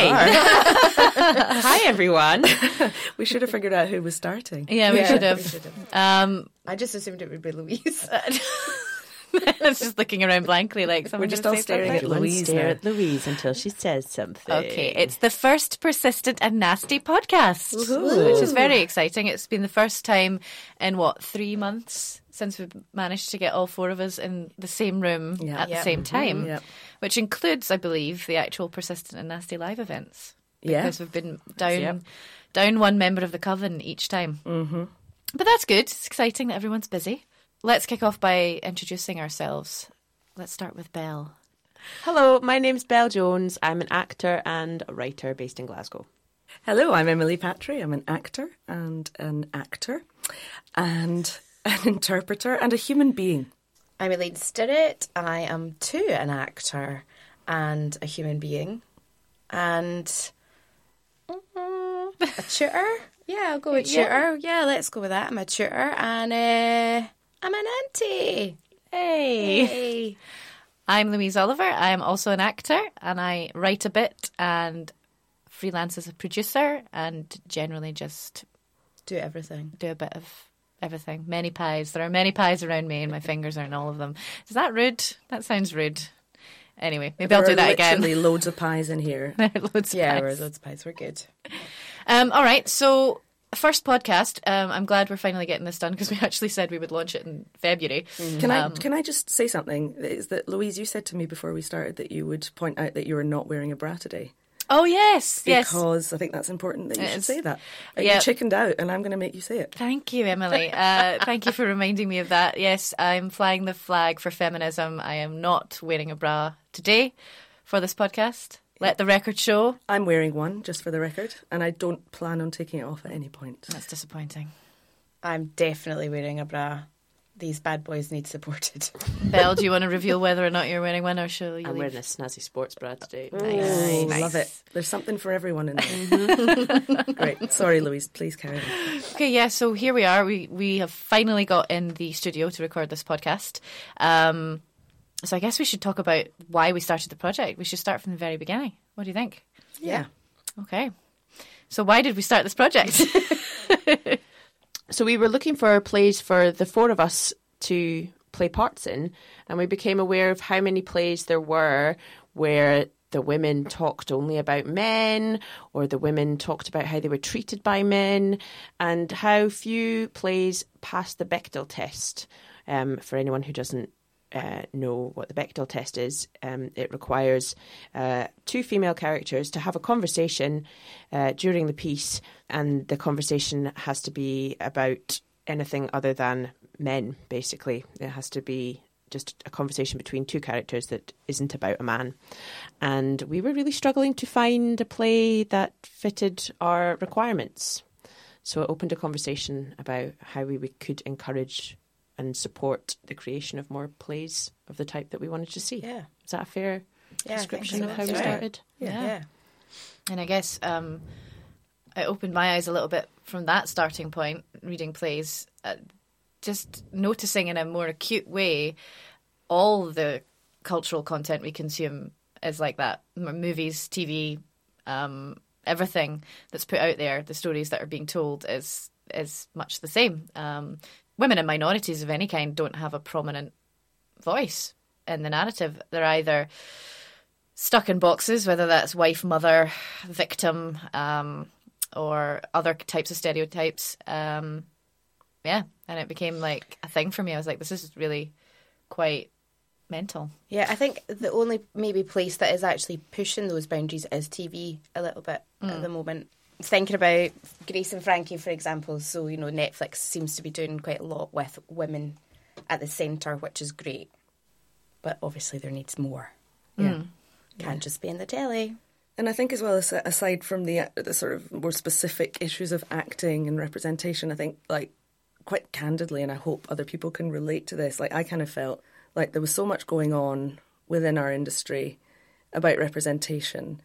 Hi. Hi, everyone. We should have figured out who was starting. Yeah, we should have. I just assumed it would be Louise. I was just looking around blankly like someone. We're just all staring at Louise. Stare at Louise until she says something. Okay, it's the first Persistent and Nasty podcast, which is very exciting. It's been the first time in, 3 months since we've managed to get all four of us in the same room at the same time, which includes, I believe, the actual Persistent and Nasty live events. Because we've been down one member of the coven each time. Mm-hmm. But that's good. It's exciting that everyone's busy. Let's kick off by introducing ourselves. Let's start with Belle. Hello, my name's Belle Jones. I'm an actor and a writer based in Glasgow. Hello, I'm Emily Patry. I'm an actor and an interpreter and a human being. I'm Elaine Stirrat. I am too an actor and a human being and a tutor. Yeah, I'll go with tutor. Yeah, let's go with that. I'm a tutor and... I'm an auntie. Hey. I'm Louise Oliver. I am also an actor and I write a bit and freelance as a producer and generally just... Do everything. Do a bit of everything. Many pies. There are many pies around me and my fingers are in all of them. Is that rude? That sounds rude. Anyway, maybe I'll do that again. There are loads of pies in here. There are loads of pies. Yeah, there are loads of pies. We're good. All right, so... First podcast. I'm glad we're finally getting this done because we actually said we would launch it in February. Mm-hmm. Can I just say something? Is that, Louise, you said to me before we started that you would point out that you were not wearing a bra today. Oh, yes. Because I think that's important that you should say that. Yep. You chickened out and I'm going to make you say it. Thank you, Emily. Thank you for reminding me of that. Yes, I'm flying the flag for feminism. I am not wearing a bra today for this podcast. Let the record show. I'm wearing one, just for the record, and I don't plan on taking it off at any point. That's disappointing. I'm definitely wearing a bra. These bad boys need supported. Belle, do you want to reveal whether or not you're wearing one, or shall you I'm wearing a snazzy sports bra today. Nice. Love it. There's something for everyone in there. Great. Sorry, Louise. Please carry on. Okay, yeah, so here we are. We have finally got in the studio to record this podcast. So I guess we should talk about why we started the project. We should start from the very beginning. What do you think? Yeah. Okay. So why did we start this project? So we were looking for plays for the four of us to play parts in, and we became aware of how many plays there were where the women talked only about men, or the women talked about how they were treated by men, and how few plays passed the Bechdel test. For anyone who doesn't know what the Bechdel test is. It requires two female characters to have a conversation during the piece, and the conversation has to be about anything other than men, basically. It has to be just a conversation between two characters that isn't about a man. And we were really struggling to find a play that fitted our requirements. So it opened a conversation about how we could encourage and support the creation of more plays of the type that we wanted to see. Yeah. Is that a fair description of how we started? Yeah. And I guess I opened my eyes a little bit from that starting point, reading plays, just noticing in a more acute way all the cultural content we consume is like that. Movies, TV, everything that's put out there, the stories that are being told is much the same. Women and minorities of any kind don't have a prominent voice in the narrative. They're either stuck in boxes, whether that's wife, mother, victim, or other types of stereotypes. And it became like a thing for me. I was like, this is really quite mental. Yeah, I think the only maybe place that is actually pushing those boundaries is TV a little bit at the moment. Thinking about Grace and Frankie, for example, so, Netflix seems to be doing quite a lot with women at the centre, which is great. But obviously there needs more. Yeah. Can't just be in the telly. And I think as well, aside from the sort of more specific issues of acting and representation, I think, quite candidly, and I hope other people can relate to this, I kind of felt like there was so much going on within our industry about representation.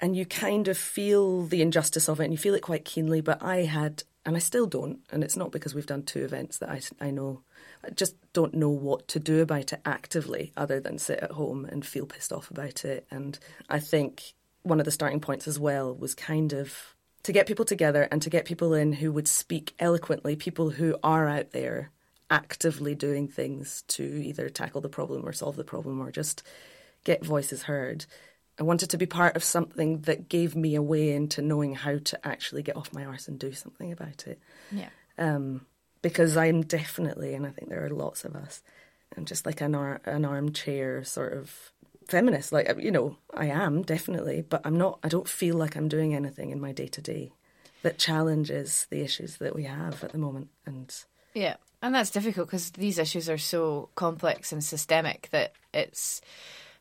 And you kind of feel the injustice of it and you feel it quite keenly. But I had, and I still don't, and it's not because we've done two events that I know, I just don't know what to do about it actively other than sit at home and feel pissed off about it. And I think one of the starting points as well was kind of to get people together and to get people in who would speak eloquently, people who are out there actively doing things to either tackle the problem or solve the problem or just get voices heard. I wanted to be part of something that gave me a way into knowing how to actually get off my arse and do something about it. Yeah. Because I'm definitely, and I think there are lots of us, I'm just like an armchair sort of feminist. Like, you know, I am definitely, but I'm not, I don't feel like I'm doing anything in my day-to-day that challenges the issues that we have at the moment. And yeah, and that's difficult because these issues are so complex and systemic that it's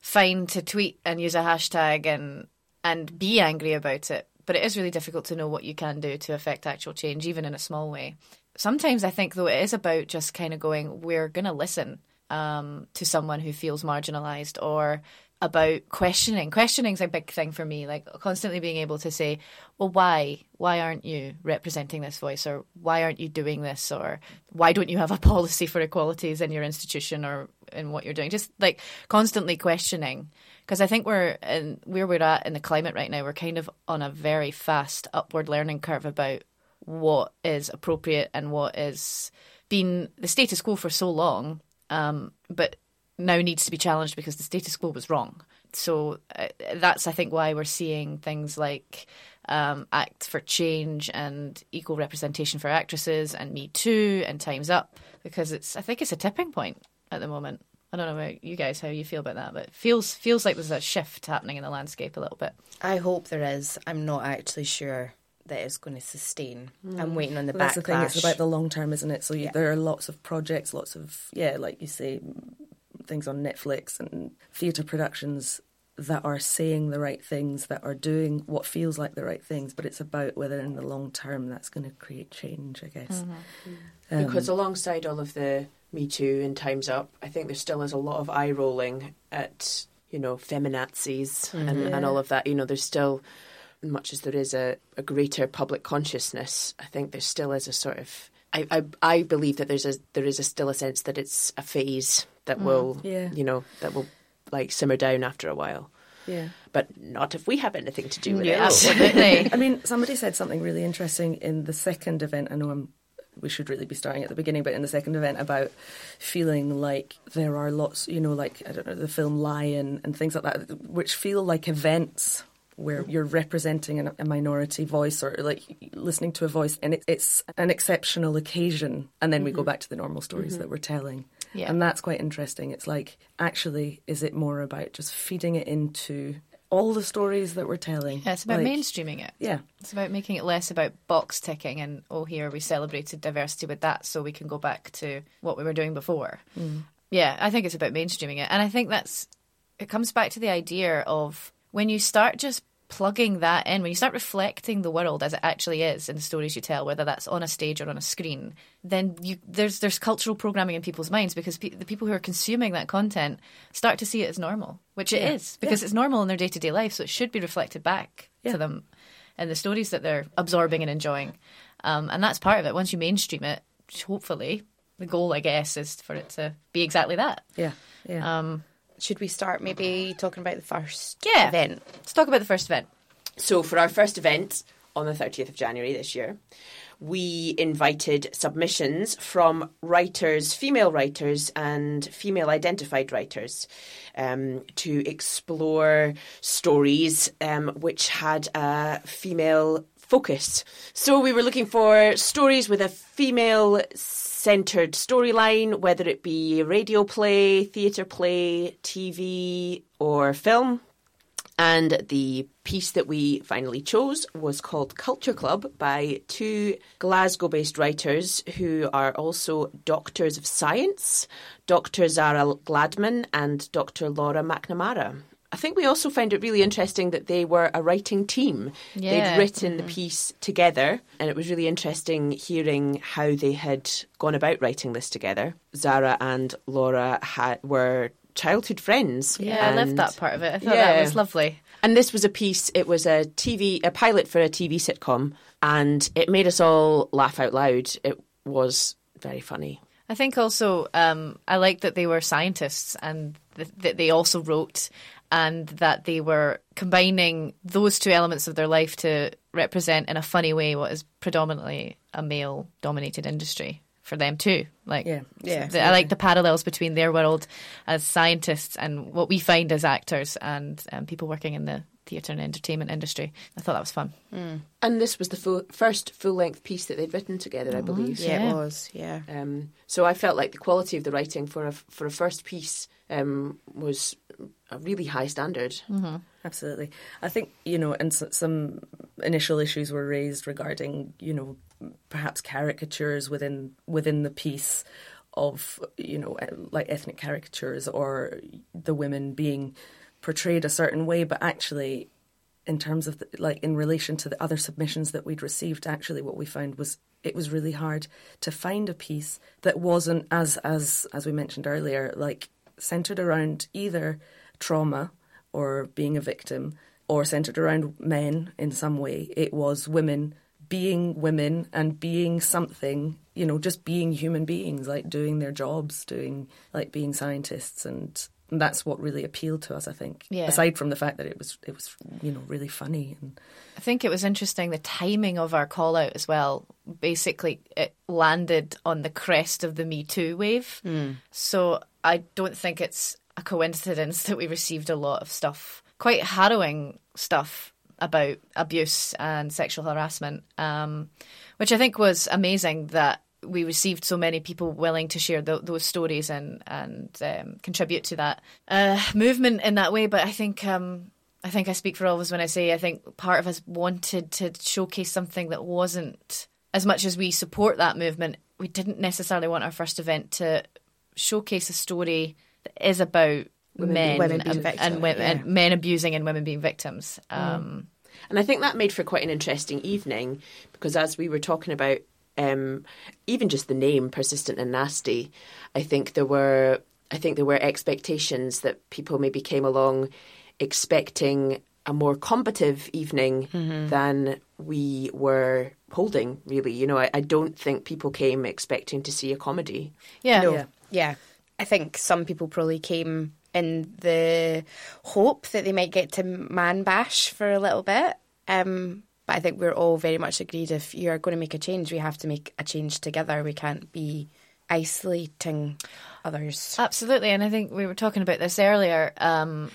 fine to tweet and use a hashtag and be angry about it, but it is really difficult to know what you can do to affect actual change, even in a small way. Sometimes I think, though, it is about just kind of going, we're going to listen to someone who feels marginalised, or about questioning. Questioning's a big thing for me, like constantly being able to say, well, why? Why aren't you representing this voice? Or why aren't you doing this? Or why don't you have a policy for equalities in your institution or in what you're doing? Just like constantly questioning. Because I think we're in, where we're at in the climate right now, we're kind of on a very fast upward learning curve about what is appropriate and what has been the status quo for so long, but now needs to be challenged because the status quo was wrong. So that's, I think, why we're seeing things like Act for Change and Equal Representation for Actresses and Me Too and Time's Up, because it's, I think it's a tipping point at the moment. I don't know about you guys, how you feel about that, but it feels like there's a shift happening in the landscape a little bit. I hope there is. I'm not actually sure that it's going to sustain. I'm waiting on the backlash. That's the thing, it's about the long term, isn't it? So you, there are lots of projects, lots of, like you say, things on Netflix and theatre productions that are saying the right things, that are doing what feels like the right things, but it's about whether in the long term that's going to create change, I guess. Because alongside all of the Me Too and Time's Up, I think there still is a lot of eye-rolling at, you know, feminazis and all of that. You know, there's still, much as there is a greater public consciousness, I think there still is a sort of, I believe that there is still a sense that it's a phase that will, you know, that will like simmer down after a while. Yeah. But not if we have anything to do with it. Absolutely. I mean, somebody said something really interesting in the second event. I know we should really be starting at the beginning, but in the second event about feeling like there are lots, you know, like, I don't know, the film Lion and things like that, which feel like events where you're representing a minority voice or like listening to a voice, and it's an exceptional occasion. And then we go back to the normal stories that we're telling. Yeah. And that's quite interesting. It's like, actually, is it more about just feeding it into all the stories that we're telling? Yeah, it's about like, mainstreaming it. Yeah. It's about making it less about box ticking and, oh, here we celebrated diversity with that so we can go back to what we were doing before. Yeah, I think it's about mainstreaming it. And I think that's, it comes back to the idea of when you start just plugging that in, when you start reflecting the world as it actually is in the stories you tell, whether that's on a stage or on a screen, then there's cultural programming in people's minds because the people who are consuming that content start to see it as normal, which it is, because it's normal in their day-to-day life, so it should be reflected back to them in the stories that they're absorbing and enjoying. And that's part of it. Once you mainstream it, hopefully, the goal, I guess, is for it to be exactly that. Yeah, yeah. Should we start maybe talking about the first event? Let's talk about the first event. So for our first event on the 30th of January this year, we invited submissions from writers, female writers and female-identified writers to explore stories which had a female focus. So we were looking for stories with a female-centred storyline, whether it be radio play, theatre play, TV or film. And the piece that we finally chose was called Culture Club by two Glasgow-based writers who are also doctors of science, Dr. Zara Gladman and Dr. Laura McNamara. I think we also found it really interesting that they were a writing team. Yeah. They'd written the piece together, and it was really interesting hearing how they had gone about writing this together. Zara and Laura were childhood friends. Yeah, I loved that part of it. I thought that was lovely. And this was a piece, it was a pilot for a TV sitcom, and it made us all laugh out loud. It was very funny. I think also I liked that they were scientists and that they also wrote, and that they were combining those two elements of their life to represent in a funny way what is predominantly a male-dominated industry for them too. I like the parallels between their world as scientists and what we find as actors and people working in the theatre and entertainment industry. I thought that was fun. Mm. And this was the first full-length piece that they'd written together, I believe. Yeah, it was, yeah. So I felt like the quality of the writing for a first piece was a really high standard. Mm-hmm. Absolutely. I think, and some initial issues were raised regarding, perhaps caricatures within the piece of, like ethnic caricatures or the women being portrayed a certain way, but actually in terms of in relation to the other submissions that we'd received, actually what we found was it was really hard to find a piece that wasn't, as we mentioned earlier, centred around either trauma or being a victim, or centred around men in some way. It was women being women and being something, just being human beings, doing their jobs, being scientists, and that's what really appealed to us, I think. Yeah. Aside from the fact that it was really funny. And I think it was interesting, the timing of our call-out as well. Basically, it landed on the crest of the Me Too wave. Mm. So I don't think it's a coincidence that we received a lot of stuff, quite harrowing stuff about abuse and sexual harassment, which I think was amazing that we received so many people willing to share those stories and contribute to that movement in that way. But I think I speak for all of us when I say I think part of us wanted to showcase something that wasn't, as much as we support that movement, we didn't necessarily want our first event to showcase a story that is about men abusing and women being victims. And I think that made for quite an interesting evening, because as we were talking about even just the name, persistent and nasty, I think there were expectations that people maybe came along expecting a more combative evening than we were holding, really. I don't think people came expecting to see a comedy. Yeah. No. Yeah. I think some people probably came in the hope that they might get to man bash for a little bit. But I think we're all very much agreed, if you're going to make a change, we have to make a change together. We can't be isolating others. Absolutely. And I think we were talking about this earlier.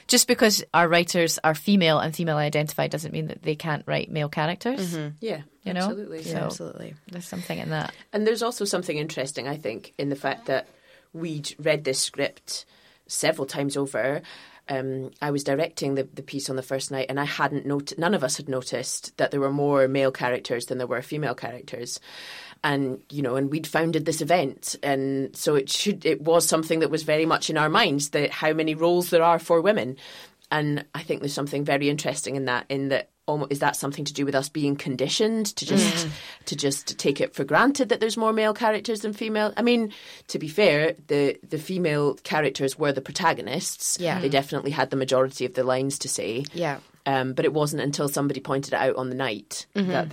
Just because our writers are female and female identified doesn't mean that they can't write male characters. Mm-hmm. Yeah, absolutely. So yeah, absolutely. There's something in that. And there's also something interesting, I think, in the fact that we'd read this script several times over. I was directing the piece on the first night, and I hadn't noticed, none of us had noticed that there were more male characters than there were female characters. And, and we'd founded this event. And so it was something that was very much in our minds, that how many roles there are for women. And I think there's something very interesting in that is that something to do with us being conditioned to just take it for granted that there's more male characters than female? I mean, to be fair, the female characters were the protagonists. Yeah. They definitely had the majority of the lines to say. Yeah. But it wasn't until somebody pointed it out on the night that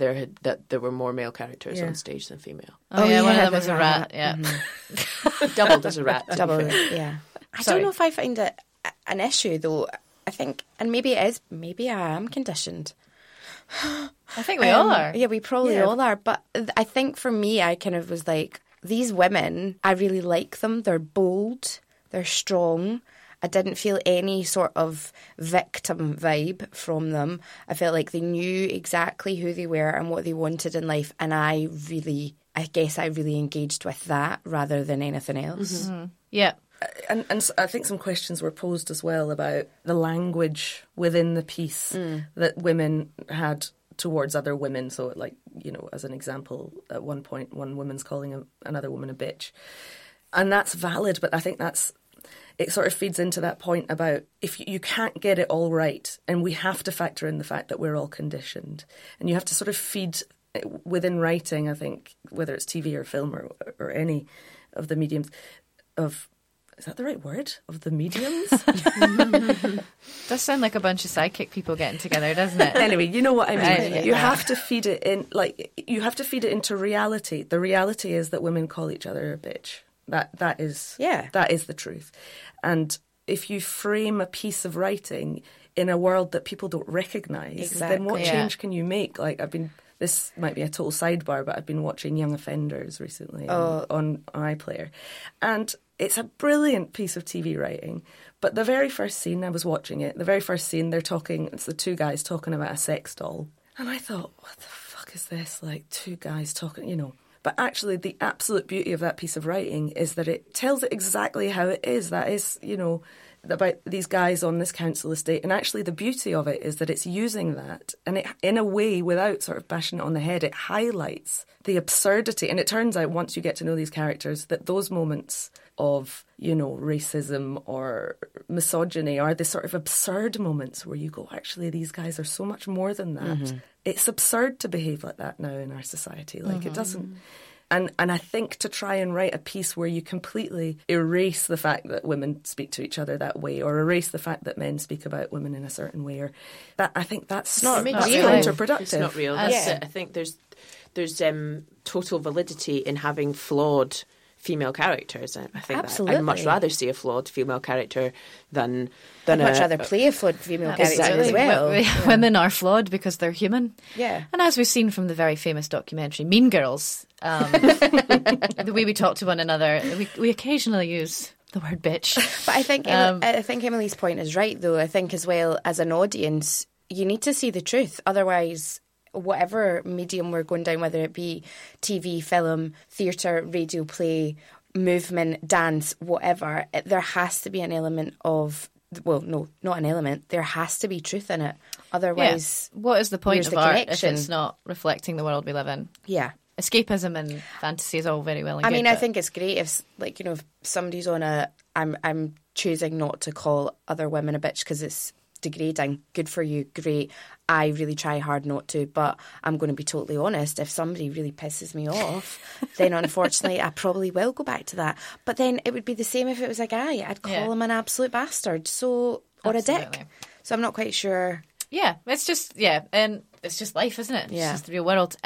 there were more male characters on stage than female. Oh yeah, one of them was a rat. Yeah. Mm-hmm. Doubled as a rat. Doubled. Yeah. I don't know if I find it an issue though. I think, and maybe it is. Maybe I am conditioned. I think we all are. Yeah, we probably all are. But I think for me, I kind of was like, these women, I really like them. They're bold. They're strong. I didn't feel any sort of victim vibe from them. I felt like they knew exactly who they were and what they wanted in life. And I guess I really engaged with that rather than anything else. Mm-hmm. Yeah. And I think some questions were posed as well about the language within the piece that women had towards other women. So, as an example, at one point, one woman's calling another woman a bitch. And that's valid, but I think it sort of feeds into that point about if you can't get it all right, and we have to factor in the fact that we're all conditioned. And you have to sort of feed within writing, I think, whether it's TV or film or any of the mediums of... Is that the right word? Of the mediums? Does sound like a bunch of sidekick people getting together, doesn't it? Anyway, you know what I mean. Right, you have to feed it in, you have to feed it into reality. The reality is that women call each other a bitch. That is the truth. And if you frame a piece of writing in a world that people don't recognise, exactly, then what change can you make? Like, I've been... This might be a total sidebar, but I've been watching Young Offenders recently on iPlayer. And it's a brilliant piece of TV writing. But the very first scene, I was watching it, the very first scene, they're talking, it's the two guys talking about a sex doll. And I thought, what the fuck is this? Like, two guys talking, you know. But actually, the absolute beauty of that piece of writing is that it tells it exactly how it is. That is, you know, about these guys on this council estate, and actually the beauty of it is that it's using that, and it, in a way, without sort of bashing it on the head, it highlights the absurdity. And it turns out, once you get to know these characters, that those moments of, you know, racism or misogyny are the sort of absurd moments where you go, actually, these guys are so much more than that. Mm-hmm. It's absurd to behave like that now in our society. Like, mm-hmm. It doesn't... And I think to try and write a piece where you completely erase the fact that women speak to each other that way, or erase the fact that men speak about women in a certain way, or that, I think that's not counterproductive. It's not real. That's it. I think there's total validity in having flawed female characters. I think I'd much rather see a flawed female character than I'd much rather play a flawed female character as well. Women are flawed because they're human. Yeah. And as we've seen from the very famous documentary Mean Girls, the way we talk to one another, we occasionally use the word bitch. But I think Emily's point is right, though. I think as well, as an audience, you need to see the truth. Otherwise, whatever medium we're going down, whether it be TV, film, theatre, radio play, movement, dance, whatever, there has to be an element of... Well, no, not an element. There has to be truth in it. Otherwise... Yeah. What is the point of art if it's not reflecting the world we live in? Yeah. Escapism and fantasy is all very well and good. I think it's great if, like, you know, if somebody's on a... I'm choosing not to call other women a bitch because it's degrading. Good for you. Great. I really try hard not to, but I'm going to be totally honest. If somebody really pisses me off, then unfortunately I probably will go back to that. But then it would be the same if it was a guy. I'd call him an absolute bastard, or a dick. So I'm not quite sure. Yeah, it's just life, isn't it? It's just the real world.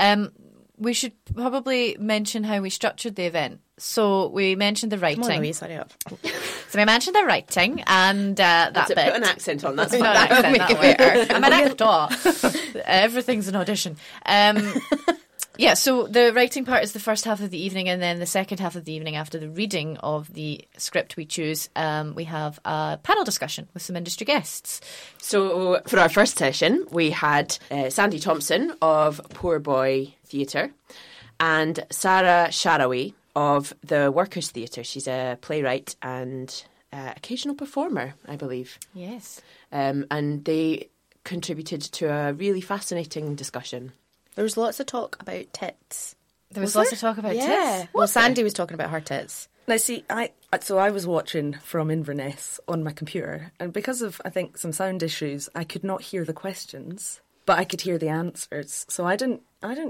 We should probably mention how we structured the event. So we mentioned the writing. Come on, Louise, hurry up. So we mentioned the writing and that bit. Put an accent on that. I'm an actor. Everything's an audition. Yeah, so the writing part is the first half of the evening, and then the second half of the evening, after the reading of the script we choose, we have a panel discussion with some industry guests. So for our first session, we had Sandy Thompson of Poorboy Theatre and Sarah Sharkawy of the Workers Theatre. She's a playwright and occasional performer, I believe. Yes. And they contributed to a really fascinating discussion. There was lots of talk about tits. Yeah. Well, Sandy was talking about her tits. Now, see, I was watching from Inverness on my computer, and because of, I think, some sound issues, I could not hear the questions, but I could hear the answers. So I didn't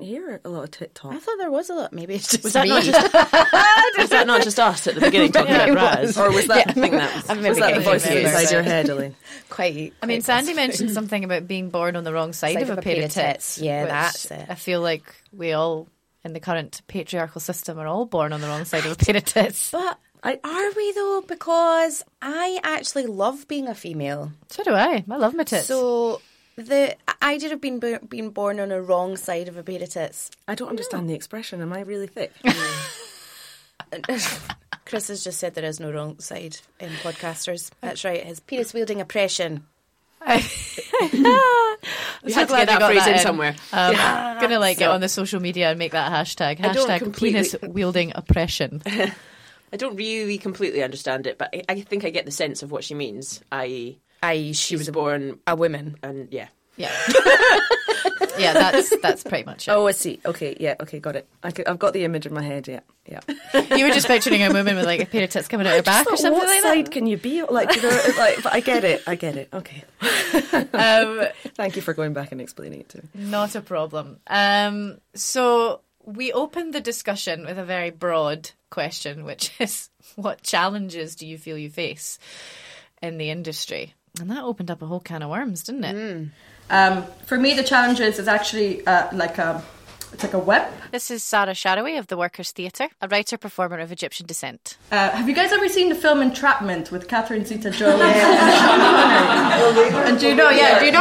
hear a lot of tit talk. I thought there was a lot. Maybe it's just was that not just us at the beginning talking about Raz? Or was that, I think that was the voice inside your head, Elaine? Quite. I mean, Sandy mentioned something about being born on the wrong side of a pair of tits. Yeah, that's it. I feel like we all, in the current patriarchal system, are all born on the wrong side of a pair of tits. But are we, though? Because I actually love being a female. So do I. I love my tits. So... I did have been born on a wrong side of a pair of tits. I don't understand the expression. Am I really thick? Chris has just said there is no wrong side in podcasters. That's right. His penis wielding oppression. You had to get that phrase in somewhere. I'm gonna get on the social media and make that hashtag. Hashtag penis wielding oppression. I don't really completely understand it, but I think I get the sense of what she means. I.e., she was born a woman, and yeah, yeah. That's pretty much it. Oh, I see. Okay, yeah, okay, got it. I've got the image in my head. Yeah. You were just picturing a woman with like a pair of tits coming out her back or something like that. What side can you be? Like, you know, like. But I get it. Okay. Thank you for going back and explaining it to me. Not a problem. So we opened the discussion with a very broad question, which is, what challenges do you feel you face in the industry? And that opened up a whole can of worms, didn't it? For me, the challenges is actually It's like a whip. This is Sarah Sharkawy of the Workers Theatre, a writer-performer of Egyptian descent. Have you guys ever seen the film Entrapment with Catherine Zeta-Jones and Sean Connery? And do you know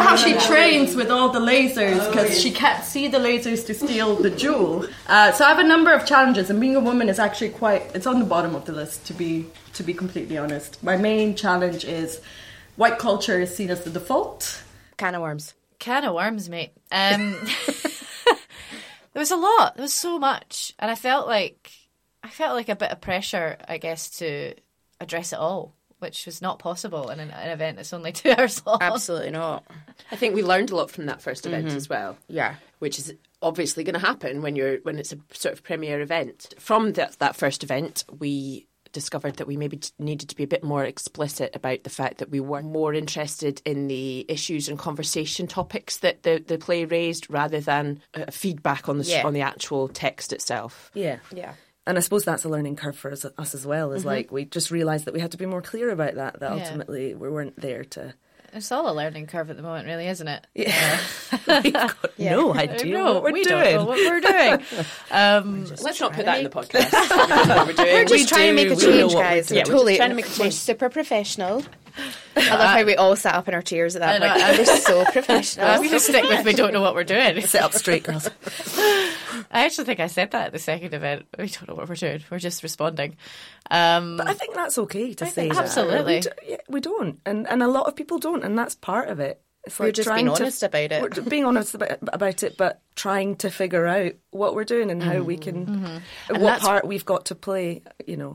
how she trains with all the lasers because she can't see the lasers to steal the jewel? So I have a number of challenges, and being a woman is actually it's on the bottom of the list, to be completely honest. My main challenge is white culture is seen as the default. Can of worms. Can of worms, mate. There was a lot. There was so much, and I felt like a bit of pressure, I guess, to address it all, which was not possible in an event that's only 2 hours long. Absolutely not. I think we learned a lot from that first event as well. Yeah, which is obviously going to happen when it's a sort of premier event. From that first event, we discovered that we maybe needed to be a bit more explicit about the fact that we were more interested in the issues and conversation topics that the play raised rather than feedback on the actual text itself. Yeah. Yeah. And I suppose that's a learning curve for us as well, is like we just realised that we had to be more clear about that ultimately we weren't there to... It's all a learning curve at the moment, really, isn't it? Yeah. We've got no idea what we're doing. We don't know what we're doing. Let's not put that in the podcast. We're just trying to make a change, guys. Yeah, totally. We're trying to make a change. We're super professional. I love how we all sat up in our chairs at that point. We're so professional. I'm going to stick with we don't know what we're doing. Sit up straight, girls. I actually think I said that at the second event. We don't know what we're doing. We're just responding. But I think that's okay to say. Absolutely. That. We don't. And a lot of people don't. And that's part of it. It's like we're just being honest about it. We're being honest about it, but trying to figure out what we're doing and how we can... Mm-hmm. What part we've got to play,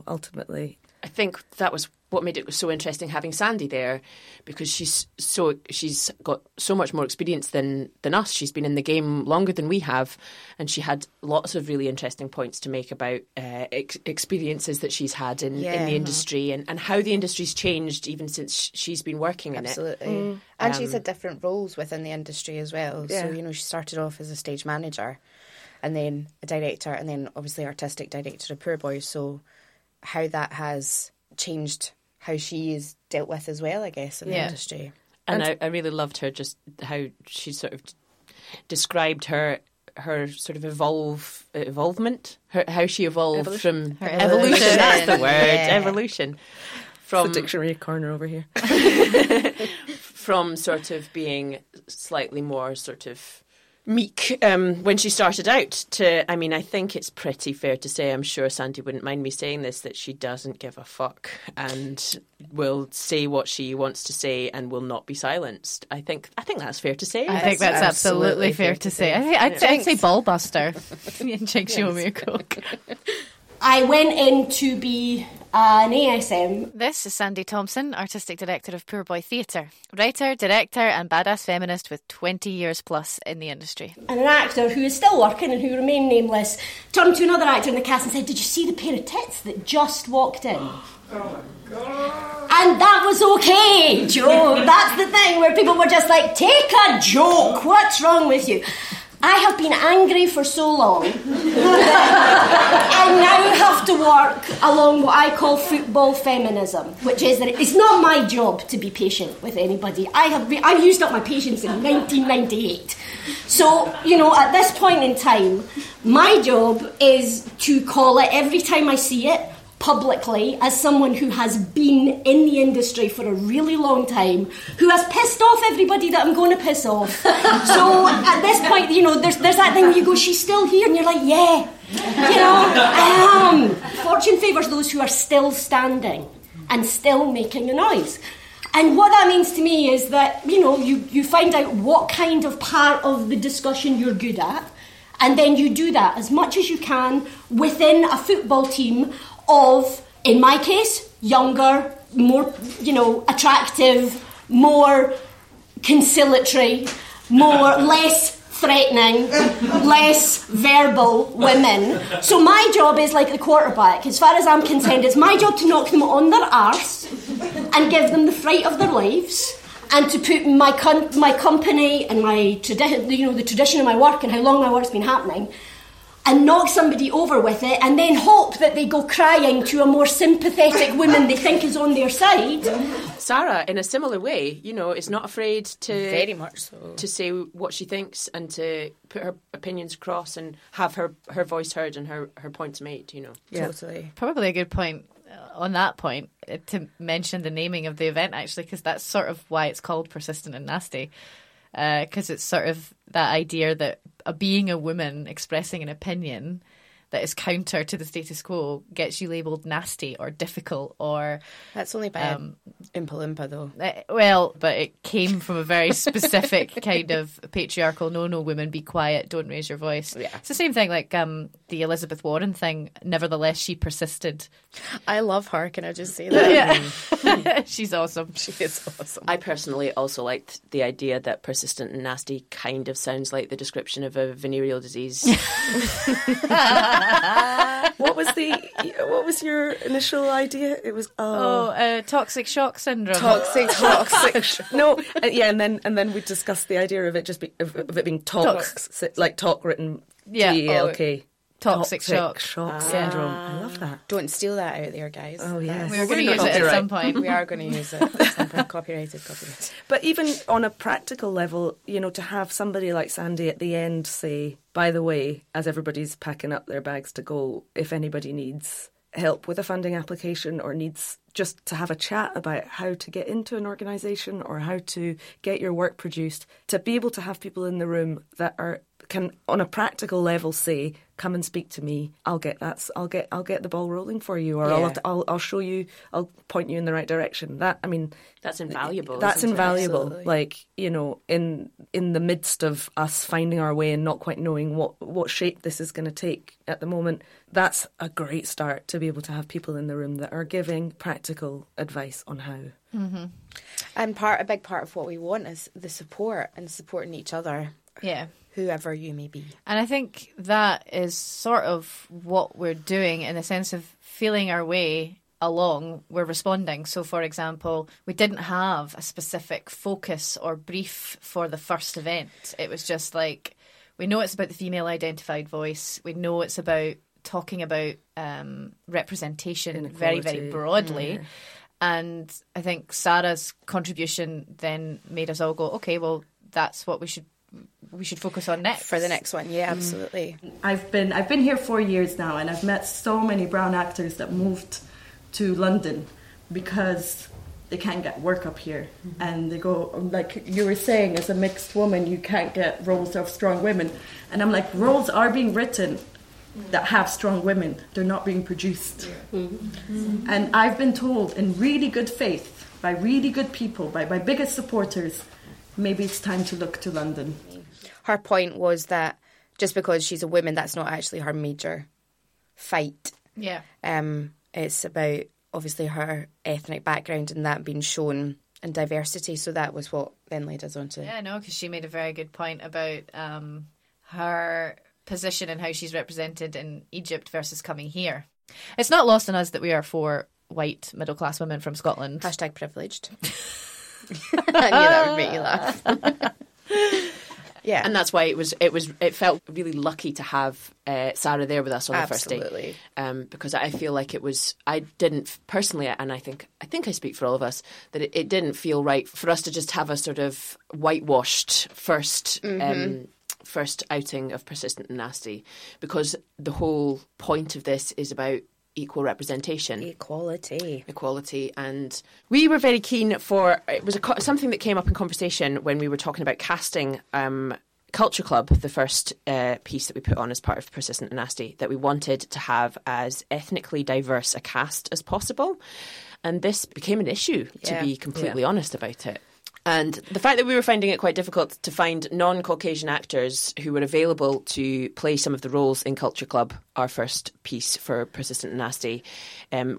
ultimately. I think that was what made it so interesting having Sandy there, because she's got so much more experience than us. She's been in the game longer than we have, and she had lots of really interesting points to make about experiences that she's had in the industry and how the industry's changed even since she's been working in it. Absolutely. And she's had different roles within the industry as well. Yeah. So, she started off as a stage manager and then a director and then obviously artistic director of Poorboy. So how that has changed how she is dealt with as well, I guess, in the industry. And I really loved her, just how she sort of described her sort of evolvement, how she evolved evolution. From... Her evolution, that's the word, evolution. From the dictionary corner over here. From sort of being slightly more sort of meek when she started out to... I mean, I think it's pretty fair to say, I'm sure Sandy wouldn't mind me saying this, that she doesn't give a fuck and will say what she wants to say and will not be silenced. I think that's fair to say. I think that's absolutely fair to say. I'd say ballbuster. And Jake, show me a Coke. I went in to be an ASM. This is Sandy Thompson, Artistic Director of Poorboy Theatre. Writer, director and badass feminist with 20 years plus in the industry. And an actor who is still working and who remained nameless turned to another actor in the cast and said, "Did you see the pair of tits that just walked in?" Oh my God. And that was okay, Joe. That's the thing where people were just like, take a joke, what's wrong with you? I have been angry for so long and now have to work along what I call football feminism, which is that it's not my job to be patient with anybody. I've used up my patience in 1998. So, at this point in time, my job is to call it every time I see it publicly as someone who has been in the industry for a really long time, who has pissed off everybody that I'm going to piss off. So at this point, there's that thing where you go, she's still here, and you're like, yeah, I am. Fortune favours those who are still standing and still making a noise. And what that means to me is that, you find out what kind of part of the discussion you're good at, and then you do that as much as you can within a football team of, in my case, younger, more, attractive, more conciliatory, more less threatening, less verbal women. So my job is like the quarterback. As far as I'm concerned, it's my job to knock them on their arse and give them the fright of their lives and to put my my company and my the tradition of my work and how long my work's been happening and knock somebody over with it and then hope that they go crying to a more sympathetic woman they think is on their side. Sarah, in a similar way, you know, is not afraid to... Very much so. ...to say what she thinks and to put her opinions across and have her voice heard and her points made, you know. Yeah. Totally. Probably a good point on that point to mention the naming of the event, actually, because that's sort of why it's called Persistent and Nasty, because it's sort of that idea that being a woman expressing an opinion that is counter to the status quo gets you labelled nasty or difficult or... That's only by Impa Limpa, though. Well, but it came from a very specific kind of patriarchal, no, women, be quiet, don't raise your voice. Yeah. It's the same thing, like the Elizabeth Warren thing. Nevertheless, she persisted. I love her, can I just say that? Yeah. She's awesome. She is awesome. I personally also liked the idea that persistent and nasty kind of sounds like the description of a venereal disease. What was your initial idea? It was toxic shock syndrome. Toxic shock. No, and then we discussed the idea of it just of it being toxic, like talk written TALK. Toxic shock syndrome. I love that. Don't steal that out there, guys. Oh yes, we're going to use it at some point. We are going to use it at some point. Copyrighted. But even on a practical level, you know, to have somebody like Sandy at the end say, by the way, as everybody's packing up their bags to go, if anybody needs help with a funding application or needs just to have a chat about how to get into an organisation or how to get your work produced, to be able to have people in the room that can on a practical level say, come and speak to me, I'll get the ball rolling for you, or I'll show you, I'll point you in the right direction. That, I mean, that's invaluable. Absolutely. Like, you know, in the midst of us finding our way and not quite knowing what shape this is going to take at the moment, that's a great start, to be able to have people in the room that are giving practical advice on how. Mm-hmm. And a big part of what we want is the support and supporting each other. Yeah. Whoever you may be. And I think that is sort of what we're doing, in the sense of feeling our way along, we're responding. So, for example, we didn't have a specific focus or brief for the first event. It was just like, we know it's about the female identified voice. We know it's about talking about representation inequality, very, very broadly. Mm. And I think Sarah's contribution then made us all go, okay, well, that's what we should focus on next for the next one. Yeah, absolutely. I've been here 4 years now, and I've met so many brown actors that moved to London because they can't get work up here. Mm-hmm. And they go, like you were saying, as a mixed woman you can't get roles of strong women, and I'm like, roles are being written that have strong women, they're not being produced. Yeah. Mm-hmm. And I've been told in really good faith by really good people, by my biggest supporters, maybe it's time to look to London. Her point was that just because she's a woman, that's not actually her major fight. Yeah. It's about, obviously, her ethnic background and that being shown, and diversity. So that was what then led us on to... Yeah, no, because she made a very good point about her position and how she's represented in Egypt versus coming here. It's not lost on us that we are four white middle-class women from Scotland. #privileged. I knew that would make you laugh. Yeah, and that's why it felt really lucky to have Sarah there with us on the first day. Because I feel like I didn't personally, and I think I speak for all of us, that it didn't feel right for us to just have a sort of whitewashed first outing of Persistent and Nasty, because the whole point of this is about equal representation. Equality. And we were very keen for... It was something that came up in conversation when we were talking about casting Culture Club, the first piece that we put on as part of Persistent and Nasty, that we wanted to have as ethnically diverse a cast as possible. And this became an issue, to be completely honest about it. And the fact that we were finding it quite difficult to find non-Caucasian actors who were available to play some of the roles in Culture Club, our first piece for Persistent and Nasty,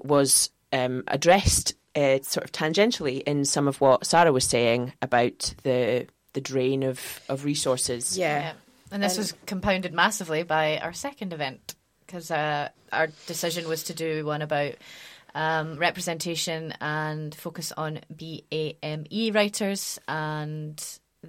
was addressed sort of tangentially in some of what Sarah was saying about the drain of resources. Yeah. And this was compounded massively by our second event, because our decision was to do one about... representation and focus on BAME writers, and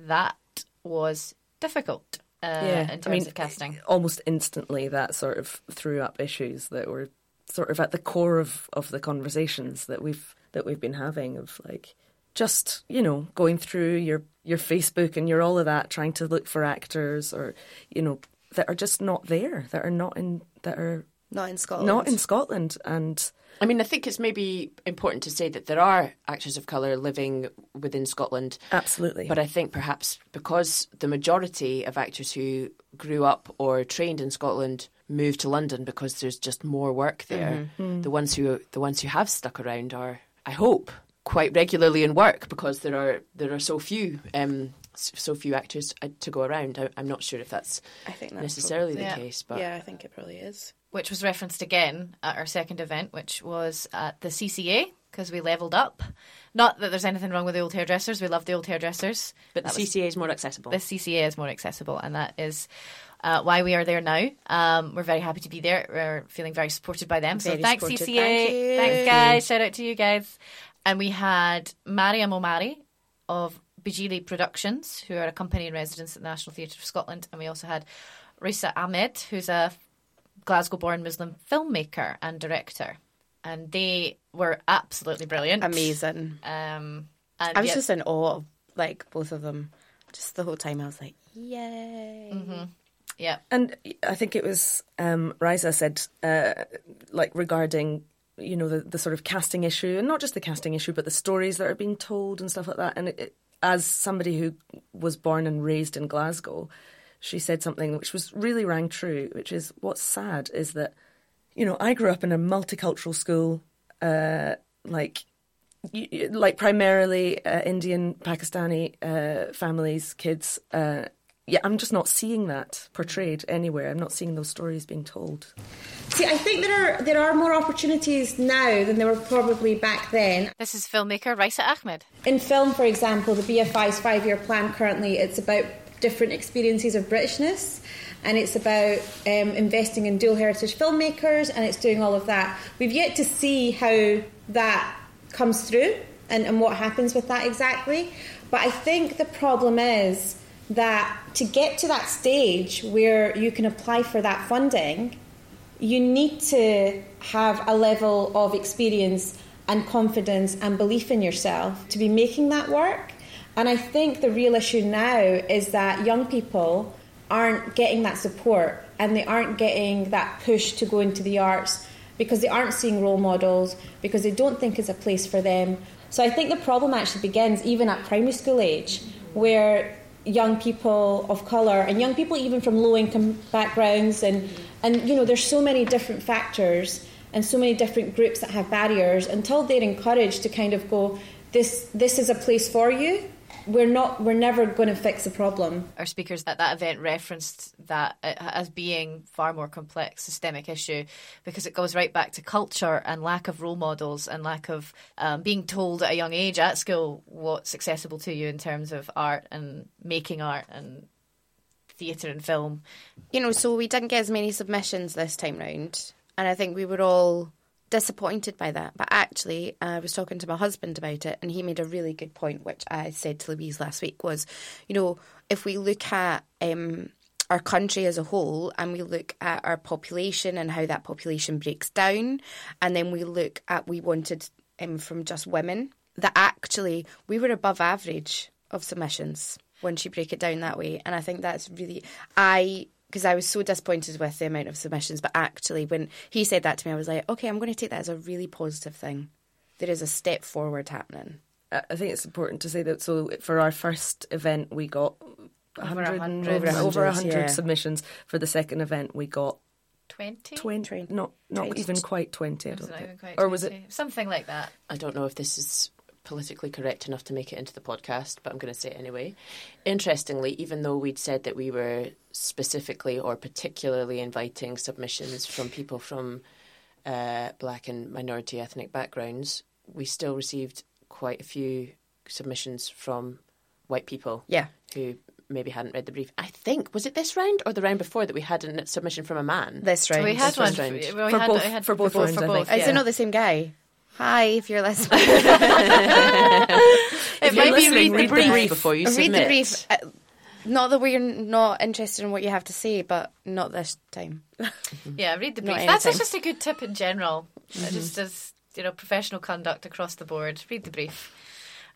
that was difficult in terms of casting. Almost instantly that sort of threw up issues that were sort of at the core of the conversations that we've been having of, like, just, you know, going through your Facebook and your all of that, trying to look for actors or, you know, that are just not there, that are not in Scotland. And I mean, I think it's maybe important to say that there are actors of colour living within Scotland. Absolutely. But I think perhaps because the majority of actors who grew up or trained in Scotland moved to London because there's just more work there, mm-hmm. the ones who have stuck around are, I hope, quite regularly in work, because there are so few actors to go around. I'm not sure if that's necessarily probably, the case. But yeah, I think it probably is. Which was referenced again at our second event, which was at the CCA, because we levelled up. Not that there's anything wrong with the old hairdressers. We love the old hairdressers. But the CCA is more accessible. The CCA is more accessible, and that is why we are there now. We're very happy to be there. We're feeling very supported by them. So thanks, CCA. Thanks, guys. Shout out to you guys. And we had Mariam Omari of Bijli Productions, who are a company in residence at the National Theatre of Scotland. And we also had Raisa Ahmed, who's a Glasgow-born Muslim filmmaker and director. And they were absolutely brilliant. Amazing. And I was just in awe of, like, both of them. Just the whole time I was like, yay. Mm-hmm. Yeah. And I think it was Raisa said, regarding... you know, the sort of casting issue, and not just the casting issue, but the stories that are being told and stuff like that. And as somebody who was born and raised in Glasgow, she said something which was really rang true, which is, what's sad is that, you know, I grew up in a multicultural school, primarily Indian, Pakistani families, kids. I'm just not seeing that portrayed anywhere. I'm not seeing those stories being told. See, I think there are more opportunities now than there were probably back then. This is filmmaker Raisa Ahmed. In film, for example, the BFI's 5-year plan currently, it's about different experiences of Britishness, and it's about investing in dual heritage filmmakers, and it's doing all of that. We've yet to see how that comes through and what happens with that exactly. But I think the problem is that to get to that stage where you can apply for that funding, you need to have a level of experience and confidence and belief in yourself to be making that work. And I think the real issue now is that young people aren't getting that support, and they aren't getting that push to go into the arts because they aren't seeing role models, because they don't think it's a place for them. So I think the problem actually begins even at primary school age, where young people of colour and young people even from low-income backgrounds and you know, there's so many different factors and so many different groups that have barriers, until they're encouraged to kind of go, this is a place for you. We're never going to fix the problem. Our speakers at that event referenced that as being far more complex systemic issue, because it goes right back to culture and lack of role models and lack of being told at a young age at school what's accessible to you in terms of art and making art and theatre and film. You know, so we didn't get as many submissions this time round, and I think we were all disappointed by that. But actually, I was talking to my husband about it, and he made a really good point, which I said to Louise last week, was, you know, if we look at our country as a whole, and we look at our population and how that population breaks down, and then we look at, we wanted from just women, that actually we were above average of submissions once you break it down that way. And I think that's really, because I was so disappointed with the amount of submissions, but actually when he said that to me, I was like, okay, I'm going to take that as a really positive thing. There is a step forward happening. I think it's important to say that. So for our first event, we got over 100 submissions. For the second event, we got 20? Not even quite 20, I don't think. Even quite 20. Or was it? Something like that. I don't know if this is politically correct enough to make it into the podcast, but I'm going to say it anyway. Interestingly, even though we'd said that we were specifically or particularly inviting submissions from people from black and minority ethnic backgrounds, we still received quite a few submissions from white people who maybe hadn't read the brief. I think, was it this round or the round before that we had a submission from a man? This round. We had this one. For both rounds, I think. Is it not the same guy? Hi, if you're listening. It might be read the brief before you submit. Read the brief. Not that we're not interested in what you have to say, but not this time. Yeah, read the brief. That's just a good tip in general. Mm-hmm. Just as, you know, professional conduct across the board. Read the brief.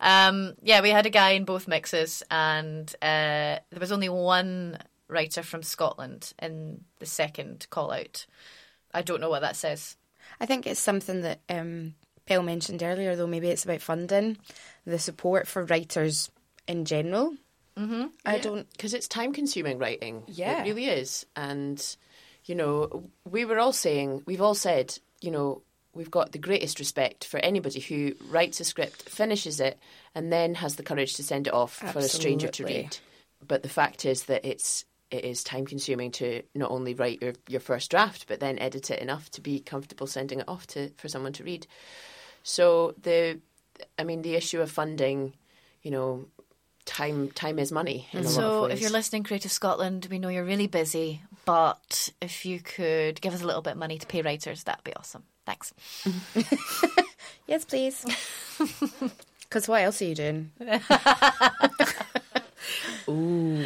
Yeah, we had a guy in both mixes, and there was only one writer from Scotland in the second call-out. I don't know what that says. I think it's something that Belle mentioned earlier, though. Maybe it's about funding, the support for writers in general. Mm-hmm. I don't... Because it's time-consuming writing. Yeah. It really is. And, you know, we've all said, you know, we've got the greatest respect for anybody who writes a script, finishes it, and then has the courage to send it off for a stranger to read. But the fact is that it is time-consuming to not only write your first draft, but then edit it enough to be comfortable sending it off for someone to read. So the issue of funding, you know, time is money. In a lot of ways. If you're listening, Creative Scotland, we know you're really busy, but if you could give us a little bit of money to pay writers, that'd be awesome. Thanks. Yes, please. Because what else are you doing? Ooh.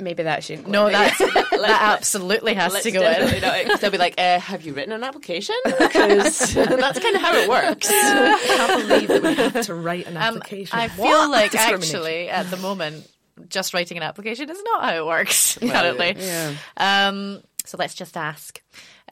Maybe that shouldn't go. No, that absolutely has to go in. They'll be like, have you written an application? Because that's kind of how it works. I can't believe that we have to write an application. I feel like actually at the moment, just writing an application is not how it works currently. Yeah. So let's just ask.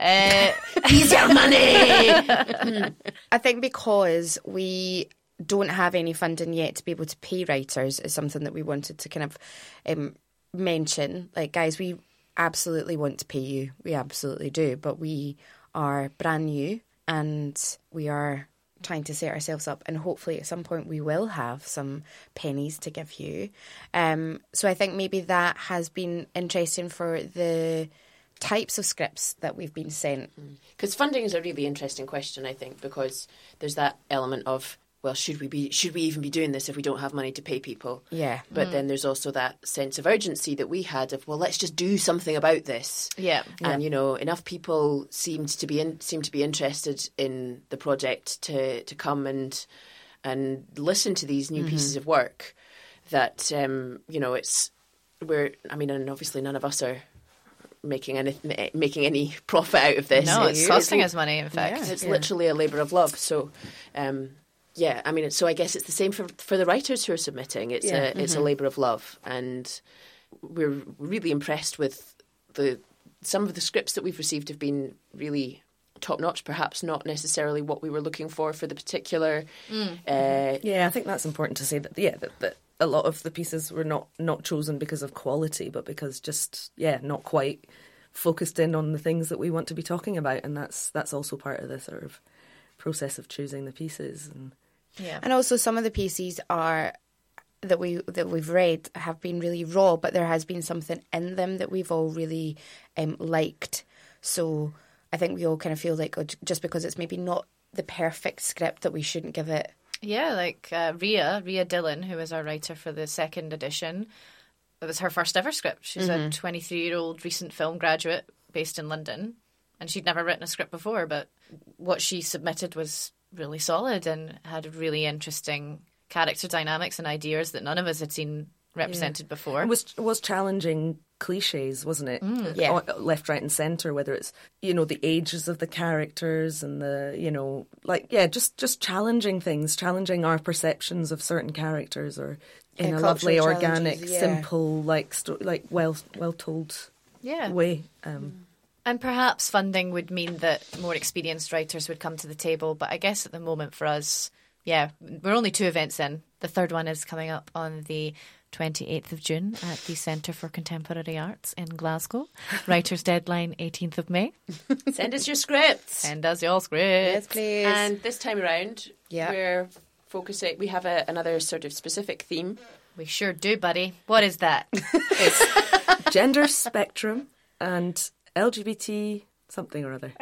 Here's your money! I think because we don't have any funding yet to be able to pay writers is something that we wanted to kind of mention. Like, guys, we absolutely want to pay you. We absolutely do. But we are brand new and we are trying to set ourselves up, and hopefully at some point we will have some pennies to give you. So I think maybe that has been interesting for the types of scripts that we've been sent. Because funding is a really interesting question, I think, because there's that element of, well, should we even be doing this if we don't have money to pay people? Yeah. But then there's also that sense of urgency that we had of, well, let's just do something about this. Yeah. And, you know, enough people seemed to be interested in the project to come and listen to these new pieces of work that, you know, and obviously none of us are making any profit out of this. No, it's costing us money, in fact. Yeah. It's literally a labour of love. So, so I guess it's the same for the writers who are submitting. It's a labour of love, and we're really impressed with some of the scripts that we've received have been really top notch. Perhaps not necessarily what we were looking for the particular. I think that's important to say that a lot of the pieces were not chosen because of quality, but because not quite focused in on the things that we want to be talking about, and that's also part of the sort of process of choosing the pieces. And yeah. And also some of the pieces that we've read have been really raw, but there has been something in them that we've all really liked. So I think we all kind of feel like, just because it's maybe not the perfect script, that we shouldn't give it. Yeah, like Rhea Dillon, who was our writer for the second edition. It was her first ever script. She's a 23-year-old recent film graduate based in London, and she'd never written a script before, but what she submitted was really solid and had really interesting character dynamics and ideas that none of us had seen represented before. It was challenging cliches, wasn't it? Left, right and centre, whether it's, you know, the ages of the characters and the, you know, like, yeah, just challenging things, challenging our perceptions of certain characters, or in a lovely, organic, simple, like well-told way. And perhaps funding would mean that more experienced writers would come to the table. But I guess at the moment for us, we're only two events in. The third one is coming up on the 28th of June at the Centre for Contemporary Arts in Glasgow. Writer's deadline, 18th of May. Send us your scripts. Send us your scripts. Yes, please. And this time around, we're focusing, we have another sort of specific theme. We sure do, buddy. What is that? It's gender spectrum and LGBT something or other.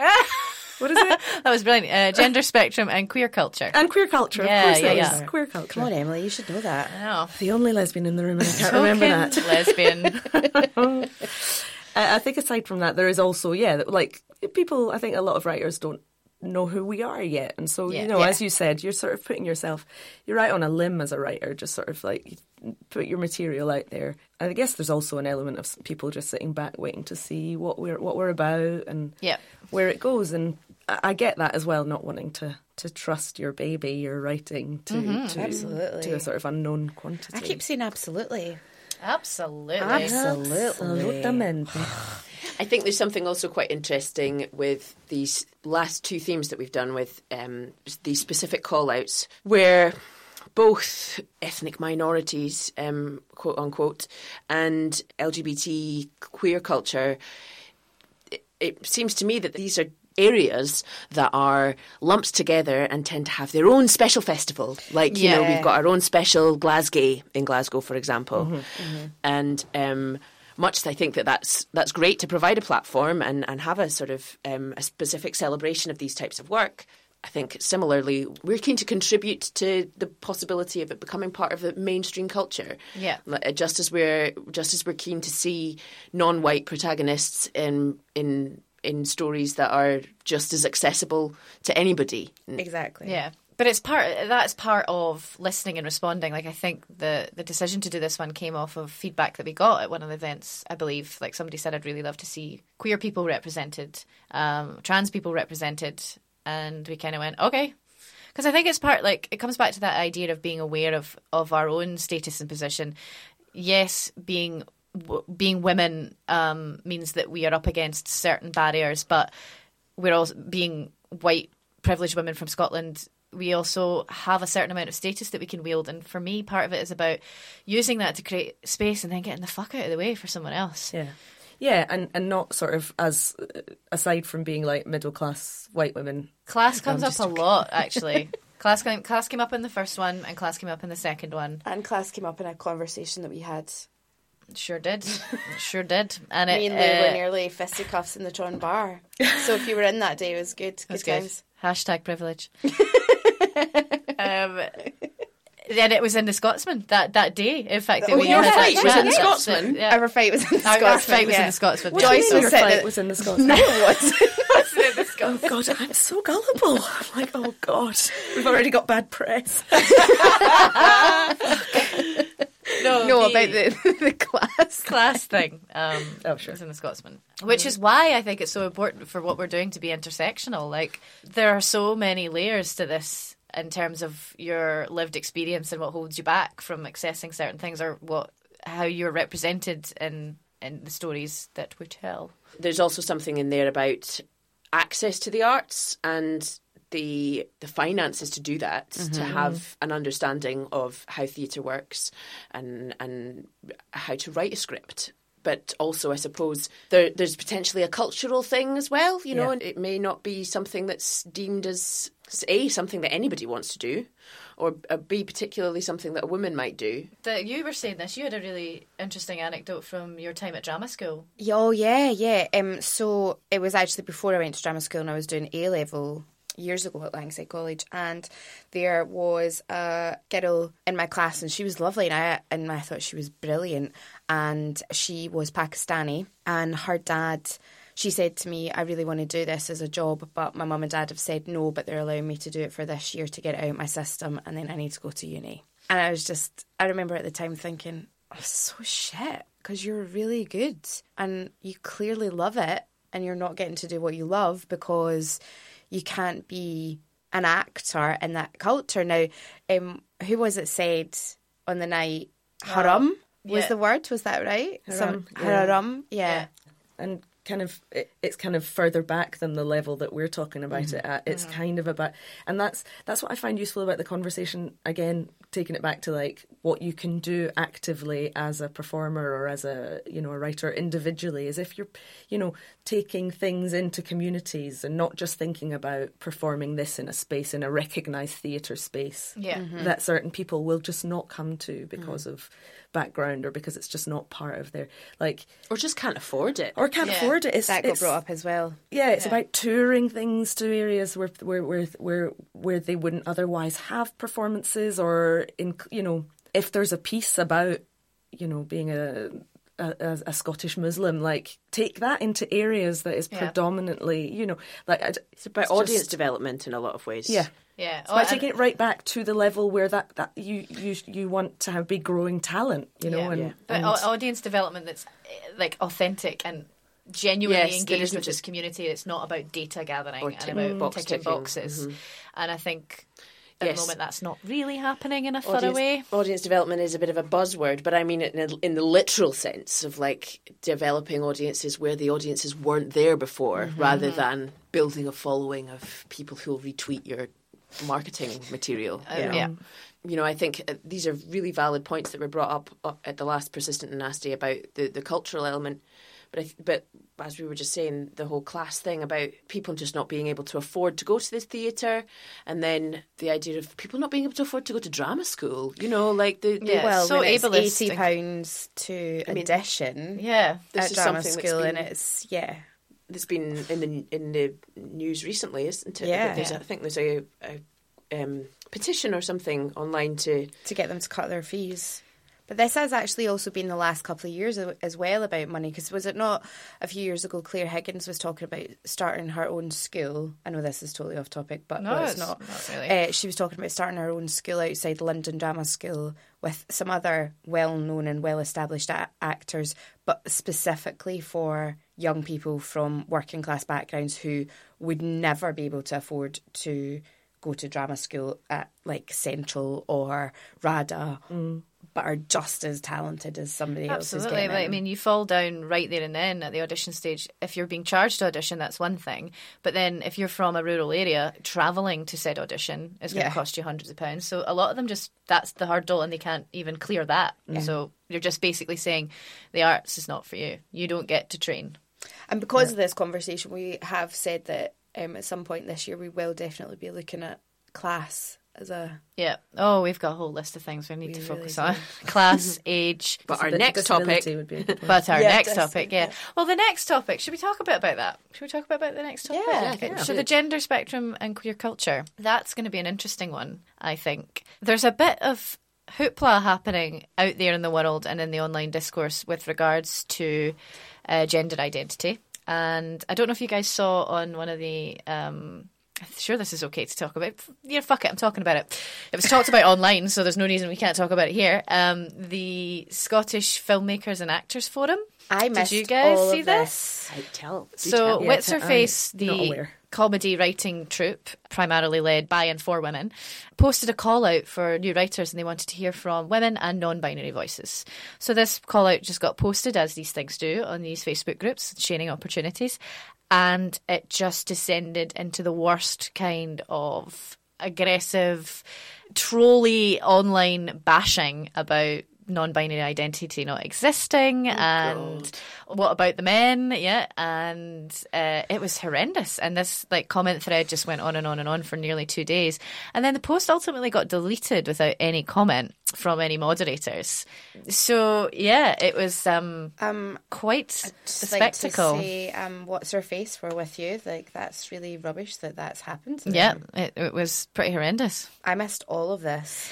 What is it? That was brilliant. Gender spectrum and queer culture. Yeah, of course it was. Queer culture. Come on, Emily, you should know that. I know. The only lesbian in the room, and I can't remember that. Lesbian. I think aside from that, there is also, like people, I think a lot of writers don't know who we are yet. And so, as you said, you're sort of putting yourself, you're out on a limb as a writer, just sort of like put your material out there. And I guess there's also an element of people just sitting back waiting to see what we're about and where it goes. And I get that as well, not wanting to trust your baby, your writing to a sort of unknown quantity. I keep saying absolutely. I think there's something also quite interesting with these last two themes that we've done with these specific call-outs where both ethnic minorities, quote-unquote, and LGBT queer culture, it seems to me that these are areas that are lumped together and tend to have their own special festival. Like, you know, we've got our own special Glasgay in Glasgow, for example. And much I think that's great to provide a platform and have a sort of a specific celebration of these types of work. I think similarly, we're keen to contribute to the possibility of it becoming part of the mainstream culture. Yeah, just as we're keen to see non-white protagonists in stories that are just as accessible to anybody. Exactly. Yeah. But that's part of listening and responding. Like, I think the decision to do this one came off of feedback that we got at one of the events, I believe. Like, somebody said, I'd really love to see queer people represented, trans people represented. And we kind of went, okay. Because I think it's part, like, it comes back to that idea of being aware of our own status and position. Yes, being women means that we are up against certain barriers, but we're also, being white, privileged women from Scotland, we also have a certain amount of status that we can wield. And for me, part of it is about using that to create space and then getting the fuck out of the way for someone else. Yeah. Yeah, and not sort of as, aside from being like middle-class white women. Class comes up a lot, actually. Class came up in the first one and class came up in the second one. And class came up in a conversation that we had. Sure did. And it, me and Lou were nearly fisticuffs in the Tron bar. So if you were in that day, it was good. Good times. Hashtag privilege. Then it was in the Scotsman that day. In fact, Our fight was in the Scotsman. Joyce was saying it was in the Scotsman. No, it wasn't in the Scotsman. Oh God, I'm so gullible. I'm like, oh God, we've already got bad press. No, about the class thing. Sure. It's in the Scotsman. Which is why I think it's so important for what we're doing to be intersectional. Like, there are so many layers to this in terms of your lived experience and what holds you back from accessing certain things, or how you're represented in the stories that we tell. There's also something in there about access to the arts and the finances to do that, to have an understanding of how theatre works and how to write a script. But also, I suppose, there's potentially a cultural thing as well, you know, and it may not be something that's deemed as, A, something that anybody wants to do, or B, particularly something that a woman might do. You were saying this, you had a really interesting anecdote from your time at drama school. Oh, yeah. So it was actually before I went to drama school and I was doing A-level years ago at Langside College, and there was a girl in my class and she was lovely and I thought she was brilliant, and she was Pakistani, and her dad, she said to me, I really want to do this as a job, but my mum and dad have said no, but they're allowing me to do it for this year to get it out of my system, and then I need to go to uni. And I remember at the time thinking, oh, so shit, because you're really good and you clearly love it and you're not getting to do what you love because you can't be an actor in that culture. Now, who was it said on the night? Haram was the word, was that right? Haram. And kind of, it's kind of further back than the level that we're talking about it at. It's kind of about, and that's what I find useful about the conversation, again, taking it back to like what you can do actively as a performer or as a, you know, a writer individually, is if you're, you know, taking things into communities and not just thinking about performing this in a space, in a recognised theatre space that certain people will just not come to because of background, or because it's just not part of their, like, or just can't afford it, It's got brought up as well. Yeah, it's about touring things to areas where they wouldn't otherwise have performances, or in, you know, if there's a piece about, you know, being a a Scottish Muslim, like take that into areas that is predominantly, you know, like it's about audience development in a lot of ways. Yeah. Yeah, it's about taking it right back to the level where that you want to have big growing talent, you know, and audience development that's like authentic and genuinely engaged with its community. It's not about data gathering and about ticking boxes. Mm-hmm. And I think at the moment that's not really happening in a thorough way. Audience development is a bit of a buzzword, but I mean it in the literal sense of like developing audiences where the audiences weren't there before, rather than building a following of people who'll retweet your marketing material. You know, I think these are really valid points that were brought up at the last Persistent and Nasty about the cultural element. But as we were just saying, the whole class thing about people just not being able to afford to go to the theatre, and then the idea of people not being able to afford to go to drama school, you know, like so it's ableist. £80 to audition at drama school, and it's, that's been in the news recently, isn't it? Yeah. I think there's a petition or something online to get them to cut their fees. But this has actually also been the last couple of years as well about money, because was it not a few years ago Claire Higgins was talking about starting her own school? I know this is totally off topic, but no, well, it's not really. She was talking about starting her own school outside London Drama School with some other well-known and well-established actors, but specifically for young people from working-class backgrounds who would never be able to afford to go to drama school at, like, Central or RADA, but are just as talented as somebody else is getting in. I mean, you fall down right there and then at the audition stage. If you're being charged to audition, that's one thing. But then if you're from a rural area, travelling to said audition is going to cost you hundreds of pounds. So a lot of them just, that's the hurdle and they can't even clear that. Yeah. So you're just basically saying the arts is not for you. You don't get to train. And because of this conversation, we have said that at some point this year we will definitely be looking at class as a... Yeah. Oh, we've got a whole list of things we need to focus on. Class, age. But our next topic. But our next topic. Well, the next topic, should we talk a bit about that? Should we talk about the next topic? Yeah. So the gender spectrum and queer culture. That's going to be an interesting one, I think. There's a bit of hoopla happening out there in the world and in the online discourse with regards to gender identity. And I don't know if you guys saw on one of the... I'm sure this is okay to talk about. Yeah, fuck it, I'm talking about it. It was talked about online, so there's no reason we can't talk about it here. The Scottish Filmmakers and Actors Forum. Did you guys see this? Do tell. Whit's Her Face, the comedy writing troupe, primarily led by and for women, posted a call out for new writers, and they wanted to hear from women and non-binary voices. So this call out just got posted, as these things do, on these Facebook groups, sharing opportunities. And it just descended into the worst kind of aggressive, trolly online bashing about non-binary identity not existing what about the men? Yeah, and it was horrendous. And this like comment thread just went on and on and on for nearly 2 days. And then the post ultimately got deleted without any comment from any moderators. So yeah, it was quite a spectacle. Like to say, What's Her Face, we're with you. Like that's really rubbish that's happened. Yeah, it was pretty horrendous. I missed all of this.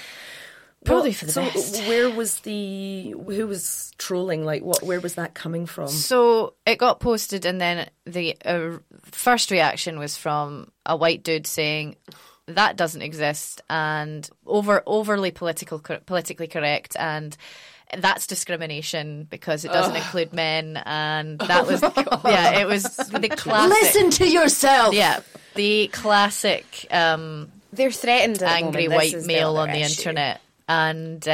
Probably for the best. So who was trolling? Like, where was that coming from? So it got posted, and then the first reaction was from a white dude saying that doesn't exist and overly politically correct, and that's discrimination because it doesn't include men. And that was it was the classic. Listen to yourself. Yeah, the classic. They're threatened. Angry white male on the internet. And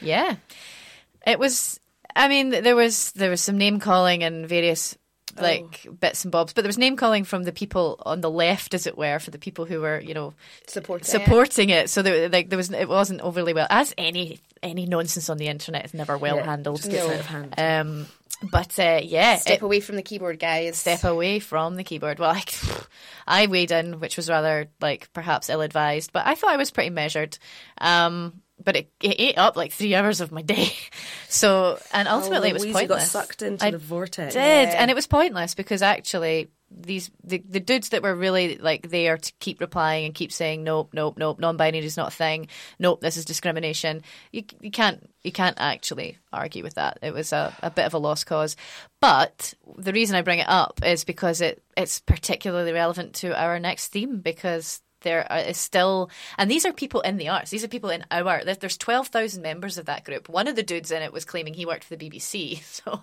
it was. I mean, there was some name calling and various bits and bobs, but there was name calling from the people on the left, as it were, for the people who were supporting it. So it wasn't overly well. As any nonsense on the internet is never well handled. Just gets out of hand. Step away from the keyboard, guys. Step away from the keyboard. Well, I weighed in, which was rather perhaps ill-advised, but I thought I was pretty measured. But it ate up 3 hours of my day. So, and ultimately it was pointless. You got sucked into the vortex. Did, and it was pointless because actually the dudes that were really like there to keep replying and keep saying nope, non-binary is not a thing, nope, this is discrimination. You can't actually argue with that. It was a bit of a lost cause. But the reason I bring it up is because it's particularly relevant to our next theme, because there is still, and these are people in the arts, these are people in our, there's 12,000 members of that group. One of the dudes in it was claiming he worked for the BBC, so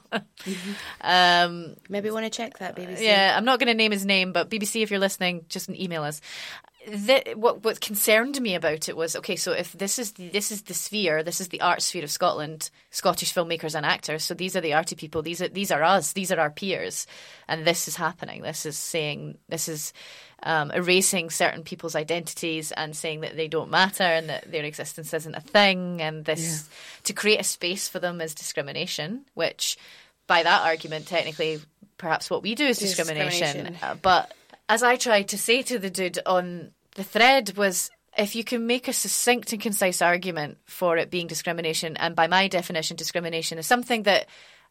maybe want to check that BBC. Yeah, I'm not going to name his name, but BBC, if you're listening, just email us. What concerned me about it was, okay, so if this is the sphere, this is the art sphere of Scotland, Scottish filmmakers and actors, so these are the arty people, these are us, these are our peers, and this is happening. This is erasing certain people's identities and saying that they don't matter and that their existence isn't a thing, and this to create a space for them is discrimination, which by that argument technically perhaps what we do is discrimination. But as I tried to say to the dude on the thread was, if you can make a succinct and concise argument for it being discrimination, and by my definition discrimination is something that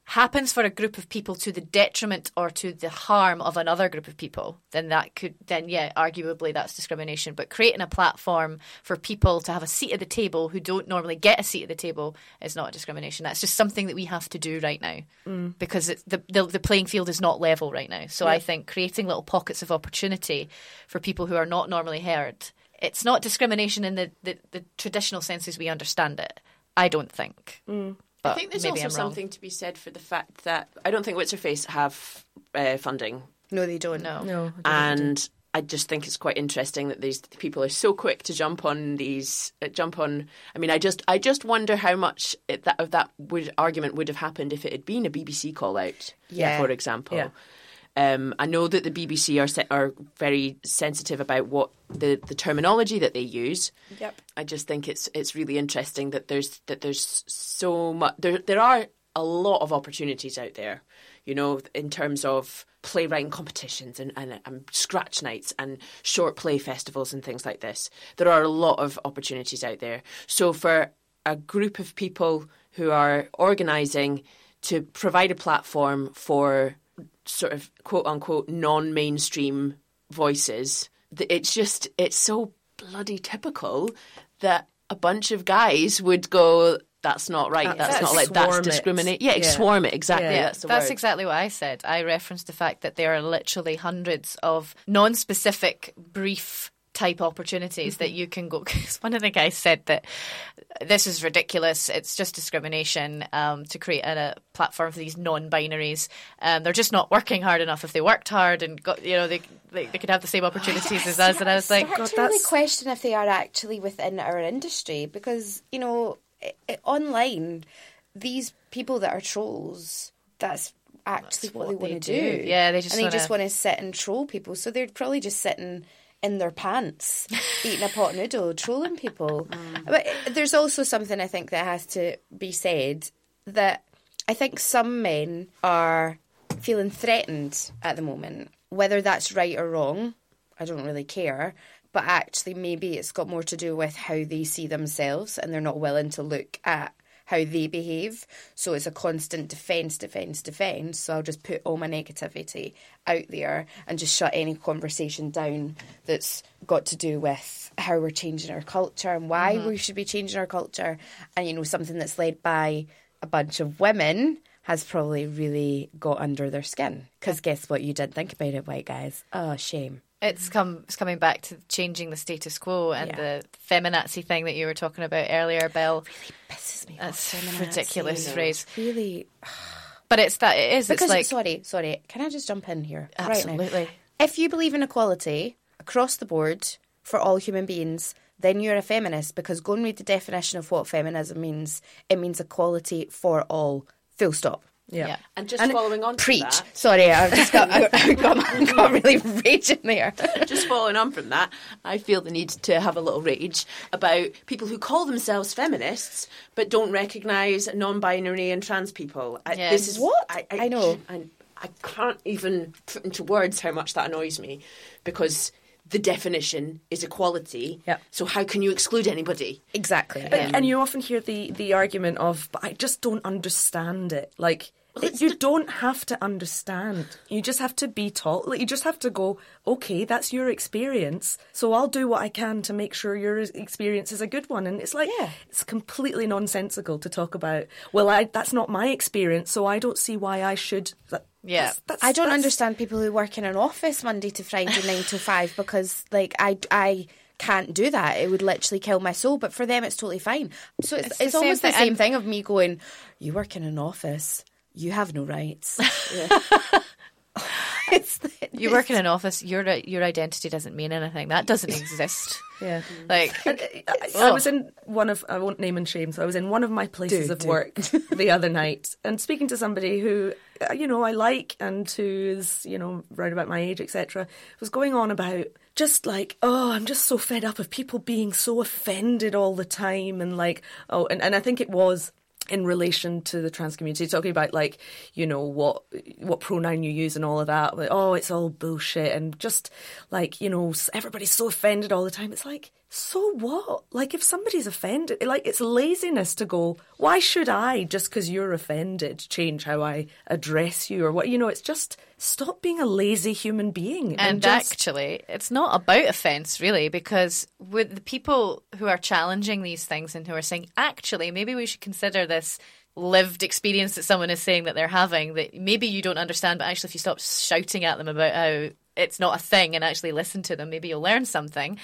happens for a group of people to the detriment or to the harm of another group of people, then arguably that's discrimination. But creating a platform for people to have a seat at the table who don't normally get a seat at the table is not discrimination. That's just something that we have to do right now because it's the playing field is not level right now. So I think creating little pockets of opportunity for people who are not normally heard, it's not discrimination in the traditional senses we understand it, I don't think. But I think there's also something to be said for the fact that I don't think Whit's Her Face have funding. No, they don't. No. And I just think it's quite interesting that these people are so quick to jump on these. I mean, I just wonder how much argument would have happened if it had been a BBC call out, for example. Yeah. I know that the BBC are very sensitive about what the terminology that they use. Yep. I just think it's really interesting that there's so much. There are a lot of opportunities out there, you know, in terms of playwriting competitions and scratch nights and short play festivals and things like this. There are a lot of opportunities out there. So for a group of people who are organising to provide a platform for sort of quote-unquote non-mainstream voices, it's so bloody typical that a bunch of guys would go, that's not right, that's not like, that's discriminate. Yeah, swarm it, exactly. Yeah. That's exactly what I said. I referenced the fact that there are literally hundreds of non-specific brief type opportunities that you can go, because one of the guys said that this is ridiculous, it's just discrimination, to create a platform for these non-binaries, they're just not working hard enough. If they worked hard and got, you know, they could have the same opportunities as us. And I was like, God, that's really question if they are actually within our industry, because, you know, online these people that are trolls, that's actually what they want to do. Yeah, they just want to sit and troll people, so they're probably just sitting in their pants, eating a pot noodle, trolling people. But there's also something I think that has to be said, that I think some men are feeling threatened at the moment. Whether that's right or wrong, I don't really care. But actually maybe it's got more to do with how they see themselves, and they're not willing to look at how they behave. So it's a constant defence. So I'll just put all my negativity out there and just shut any conversation down that's got to do with how we're changing our culture and why we should be changing our culture. And, you know, something that's led by a bunch of women has probably really got under their skin. Because guess what? You didn't think about it, white guys. Oh, shame. It's coming back to changing the status quo and the feminazi thing that you were talking about earlier, Belle. Really pisses me off. That's a ridiculous phrase. Really. But it's that it is. Because, it's like, sorry. Can I just jump in here? Absolutely. Right now? If you believe in equality across the board for all human beings, then you're a feminist, because go and read the definition of what feminism means. It means equality for all. Full stop. Yeah. And just following on from that... Sorry, I've just got really raging there. Just following on from that, I feel the need to have a little rage about people who call themselves feminists but don't recognise non-binary and trans people. This is what? I know. I can't even put into words how much that annoys me, because... the definition is equality, so how can you exclude anybody? Exactly. But, and you often hear the argument of, but I just don't understand it. Like, Like, you don't have to understand. You just have to be taught. Like, you just have to go, okay, that's your experience, so I'll do what I can to make sure your experience is a good one. And it's like, it's completely nonsensical to talk about, well, that's not my experience, so I don't see why I should... I don't understand people who work in an office Monday to Friday, 9 to 5, because, like, I can't do that. It would literally kill my soul, but for them it's totally fine. So it's almost the same thing of me going, you work in an office, you have no rights. You work in an office, your identity doesn't mean anything. That doesn't exist. Yeah. Like, I was in one of, I won't name and shame, so I was in one of my places work the other night, and speaking to somebody who, you know, I like, and who's, you know, round about my age, etc., was going on about just like, oh, I'm just so fed up of people being so offended all the time, and like, oh, and I think it was in relation to the trans community, talking about, like, you know, what pronoun you use and all of that. Like, oh, it's all bullshit, and just, like, you know, everybody's so offended all the time. It's like, so what? Like, if somebody's offended, like, it's laziness to go, why should I, just because you're offended, change how I address you or what? You know, it's just... Stop being a lazy human being. And just... actually, it's not about offence, really, because with the people who are challenging these things and who are saying, actually, maybe we should consider this lived experience that someone is saying that they're having, that maybe you don't understand, but actually if you stop shouting at them about how it's not a thing and actually listen to them, maybe you'll learn something.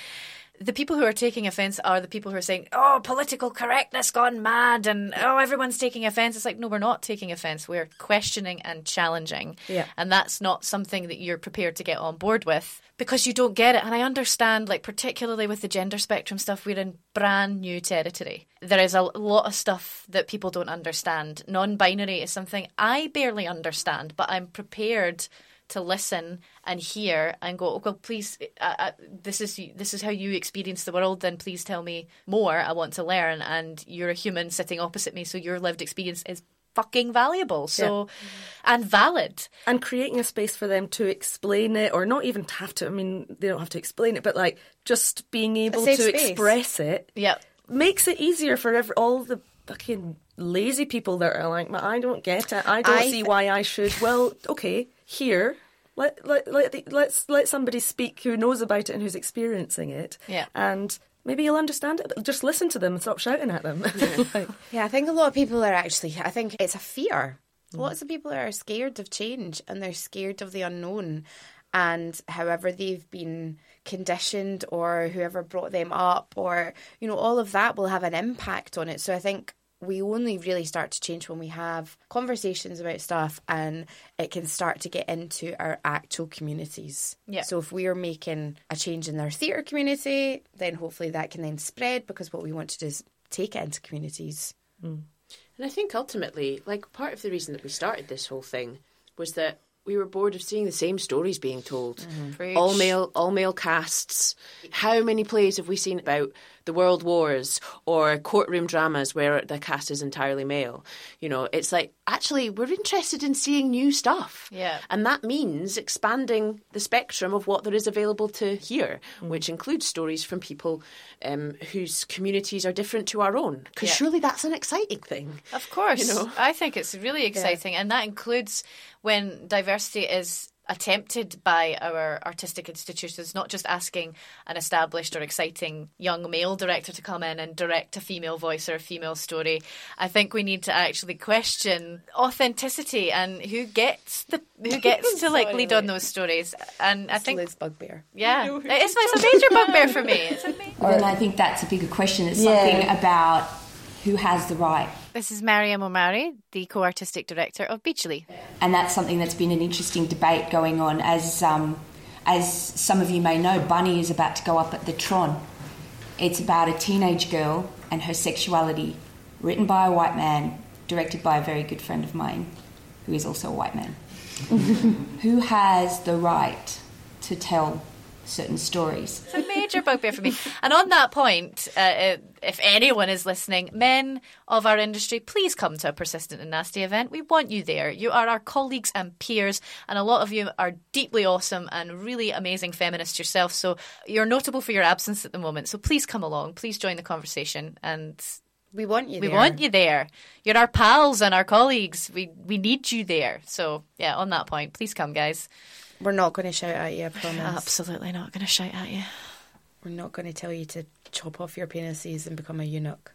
The people who are taking offence are the people who are saying, oh, political correctness gone mad, and oh, everyone's taking offence. It's like, no, we're not taking offence. We're questioning and challenging. Yeah. And that's not something that you're prepared to get on board with because you don't get it. And I understand, like, particularly with the gender spectrum stuff, we're in brand new territory. There is a lot of stuff that people don't understand. Non-binary is something I barely understand, but I'm prepared to listen and hear and go, oh, well, please, this is how you experience the world, then please tell me more. I want to learn, and you're a human sitting opposite me, so your lived experience is fucking valuable, so and valid. And creating a space for them to explain it, or not even have to, I mean, they don't have to explain it, but, like, just being able to express it makes it easier for all the fucking lazy people that are like, I don't get it, I don't see why I should. Well, okay... Here, let somebody speak who knows about it and who's experiencing it. Yeah. And maybe you'll understand it, but just listen to them and stop shouting at them. Yeah, I think a lot of people are actually... I think it's a fear. Mm. Lots of people are scared of change and they're scared of the unknown. And however they've been conditioned or whoever brought them up or, you know, all of that will have an impact on it. So I think... we only really start to change when we have conversations about stuff and it can start to get into our actual communities. Yeah. So if we are making a change in our theatre community, then hopefully that can then spread, because what we want to do is take it into communities. Mm. And I think ultimately, like, part of the reason that we started this whole thing was that we were bored of seeing the same stories being told. Mm-hmm. All male casts. How many plays have we seen about the world wars or courtroom dramas where the cast is entirely male? You know, it's like, actually, we're interested in seeing new stuff. Yeah. And that means expanding the spectrum of what there is available to hear, which includes stories from people whose communities are different to our own. Because surely that's an exciting thing. Of course. You know? I think it's really exciting. Yeah. And that includes when diversity is attempted by our artistic institutions, not just asking an established or exciting young male director to come in and direct a female voice or a female story. I think we need to actually question authenticity and who gets to, like, lead on those stories. And I think it's bugbear. Yeah, it's a major bugbear for me. It's amazing. And I think that's a bigger question. It's something about who has the right. This is Mariam Omari, the co-artistic director of Bijli. And that's something that's been an interesting debate going on. As some of you may know, Bunny is about to go up at the Tron. It's about a teenage girl and her sexuality, written by a white man, directed by a very good friend of mine, who is also a white man. Who has the right to tell certain stories? It's a major bugbear for me. And on that point, if anyone is listening, men of our industry, please come to a Persistent and Nasty event. We want you there. You are our colleagues and peers, and a lot of you are deeply awesome and really amazing feminists yourself, so you're notable for your absence at the moment. So please come along, please join the conversation, and we want you there. We want you there. You're our pals and our colleagues. We need you there. So, yeah, on that point, please come, guys. We're not going to shout at you, I promise. Absolutely not going to shout at you. We're not going to tell you to chop off your penises and become a eunuch.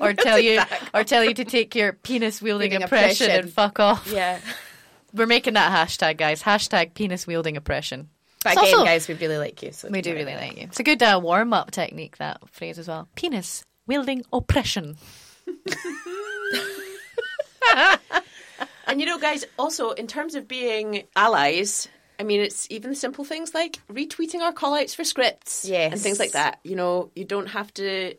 or tell you to take your penis-wielding oppression and fuck off. Yeah. We're making that hashtag, guys. Hashtag penis-wielding oppression. But again, also, guys, we really like you. So we do really like you. It's a good warm-up technique, that phrase as well. Penis-wielding oppression. And, you know, guys, also, in terms of being allies, I mean, it's even simple things like retweeting our call-outs for scripts. Yes. And things like that. You know, you don't have to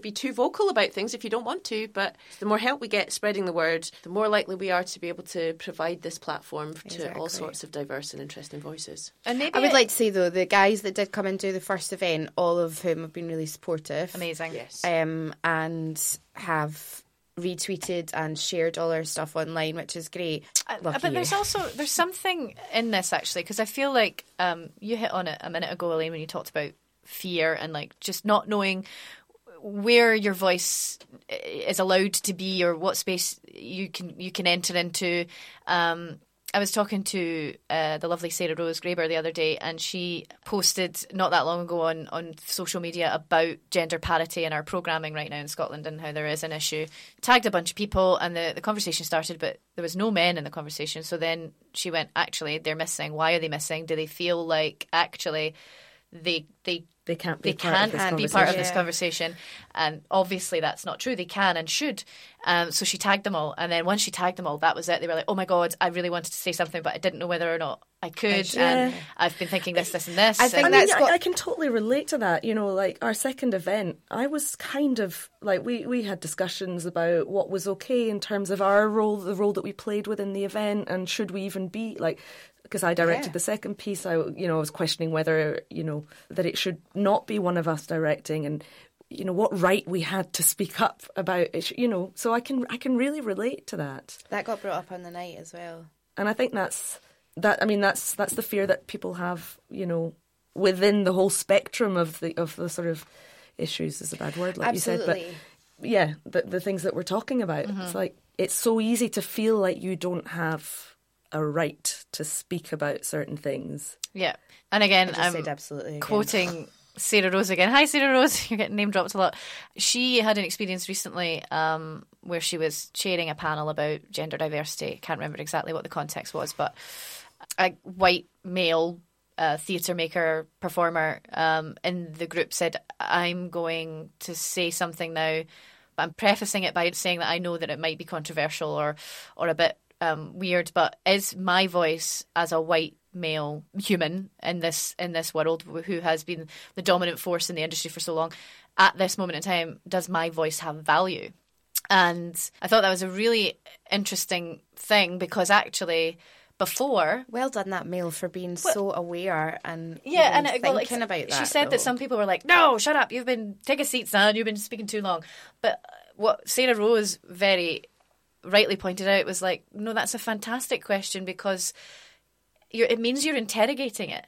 be too vocal about things if you don't want to, but the more help we get spreading the word, the more likely we are to be able to provide this platform to all sorts of diverse and interesting voices. And maybe I would like to say, though, the guys that did come and do the first event, all of whom have been really supportive. Amazing. Yes. And have retweeted and shared all our stuff online, which is great. But there's something in this, actually, because I feel like you hit on it a minute ago, Elaine, when you talked about fear and like just not knowing where your voice is allowed to be or what space you can enter into. I was talking to the lovely Sarah Rose Graber the other day, and she posted not that long ago on social media about gender parity in our programming right now in Scotland and how there is an issue. Tagged a bunch of people, and the conversation started, but there was no men in the conversation. So then she went, actually, they're missing. Why are they missing? Do they feel like actually they can't be part of this conversation, and obviously that's not true. They can and should. So she tagged them all, and then once she tagged them all, that was it. They were like, "Oh my God, I really wanted to say something, but I didn't know whether or not I could." Yeah. And I've been thinking this, and this. I can totally relate to that. You know, like our second event, I was kind of like we had discussions about what was okay in terms of our role, the role that we played within the event, and should we even be like. Because I directed the second piece, I was questioning whether, you know, that it should not be one of us directing and, you know, what right we had to speak up about it, you know. So I can really relate to that. That got brought up on the night as well. And I think that's the fear that people have, you know, within the whole spectrum of the sort of issues is a bad word, like Absolutely. You said. But yeah, the things that we're talking about. Mm-hmm. It's like, it's so easy to feel like you don't have a right to speak about certain things. Yeah. And again, I'm quoting Sarah Rose again. Hi, Sarah Rose. You're getting name dropped a lot. She had an experience recently where she was chairing a panel about gender diversity. I can't remember exactly what the context was, but a white male theatre maker, performer in the group said, I'm going to say something now, but I'm prefacing it by saying that I know that it might be controversial or a bit weird, but is my voice as a white male human in this world who has been the dominant force in the industry for so long, at this moment in time, does my voice have value? And I thought that was a really interesting thing, because actually before, well done that male for being so aware and thinking about that. She said that some people were like, no, shut up, take a seat, son, you've been speaking too long. But what Sarah Rose very rightly pointed out was like, no, that's a fantastic question, because it means you're interrogating it.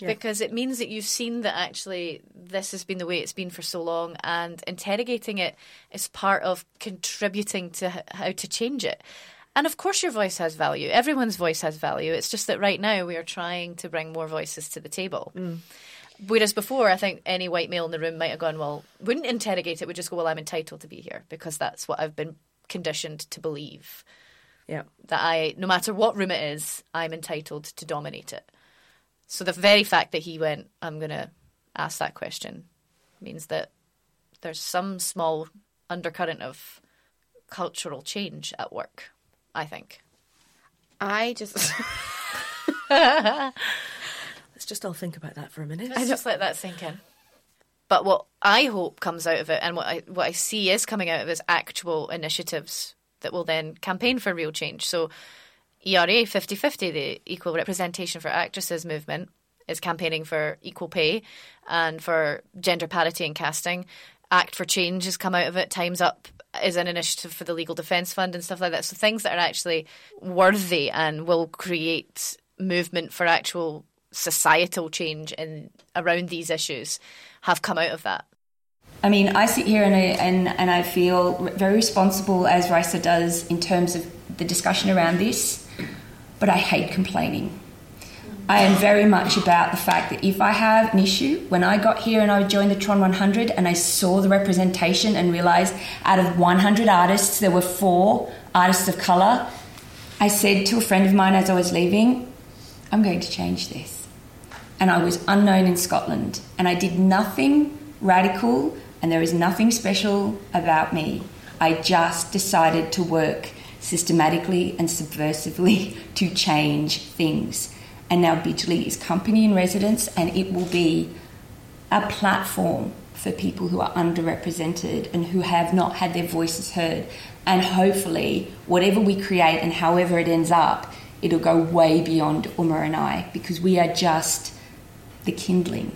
Yeah. Because it means that you've seen that actually this has been the way it's been for so long, and interrogating it is part of contributing to how to change it. And of course your voice has value. Everyone's voice has value. It's just that right now we are trying to bring more voices to the table. Mm. Whereas before, I think any white male in the room might have gone, well, wouldn't interrogate it, would just go, well, I'm entitled to be here because that's what I've been conditioned to believe, that I, no matter what room it is, I'm entitled to dominate it. So the very fact that he went, I'm going to ask that question, means that there's some small undercurrent of cultural change at work, I think. Let's just all think about that for a minute. Let's just let that sink in. But what I hope comes out of it, and what I see is coming out of it, is actual initiatives that will then campaign for real change. So ERA 50/50, the Equal Representation for Actresses movement, is campaigning for equal pay and for gender parity in casting. Act for Change has come out of it. Time's Up is an initiative for the Legal Defence Fund and stuff like that. So things that are actually worthy and will create movement for actual societal change around these issues have come out of that. I mean, I sit here and I feel very responsible, as Raisa does, in terms of the discussion around this, but I hate complaining. I am very much about the fact that if I have an issue, when I got here and I joined the Tron 100 and I saw the representation and realised out of 100 artists, there were 4 artists of colour, I said to a friend of mine as I was leaving, I'm going to change this. And I was unknown in Scotland and I did nothing radical and there is nothing special about me. I just decided to work systematically and subversively to change things. And now Bijli is company in residence and it will be a platform for people who are underrepresented and who have not had their voices heard. And hopefully, whatever we create and however it ends up, it'll go way beyond Uma and I because we are just the kindling.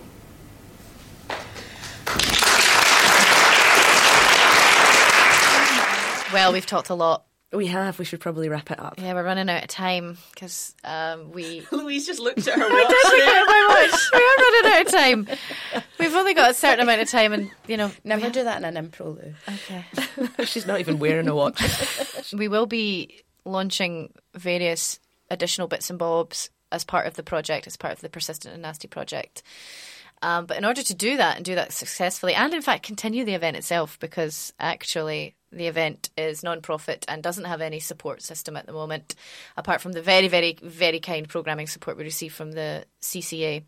Well, we've talked a lot. We have. We should probably wrap it up. Yeah, we're running out of time because we... Louise just looked at her watch. I did look at my watch. We are running out of time. We've only got a certain amount of time and, you know... Never do that in an impro, Lou. Okay. She's not even wearing a watch. We will be launching various additional bits and bobs as part of the project, as part of the Persistent and Nasty project. But in order to do that and do that successfully and, in fact, continue the event itself because actually... The event is non-profit and doesn't have any support system at the moment, apart from the very, very, very kind programming support we receive from the CCA.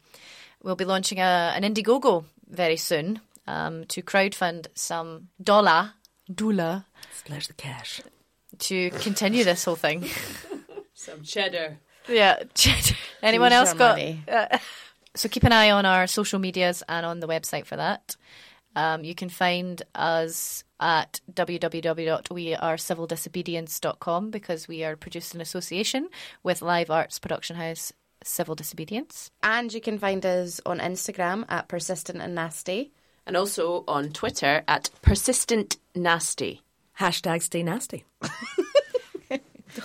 We'll be launching an Indiegogo very soon to crowdfund some dollar, splash the cash, to continue this whole thing. Some cheddar. Yeah, cheddar. Anyone use else got? So keep an eye on our social medias and on the website for that. You can find us at www.wearecivilddisobedience.com because we are produced in association with live arts production house Civil Disobedience. And you can find us on Instagram at Persistent and Nasty. And also on Twitter at Persistent Nasty. # Stay Nasty.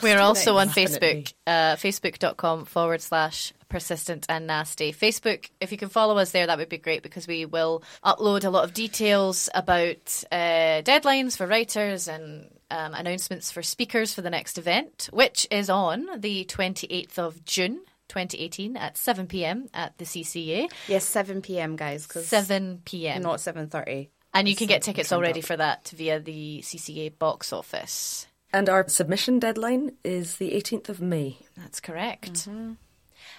We're also on Facebook, facebook.com/ Persistent and Nasty. Facebook, if you can follow us there, that would be great because we will upload a lot of details about deadlines for writers and announcements for speakers for the next event, which is on the 28th of June 2018 at 7 p.m. at the CCA. Yes, 7 p.m, guys. 7 p.m. Not 7:30. And you can get tickets already for that via the CCA box office. And our submission deadline is the 18th of May. That's correct. Mm-hmm.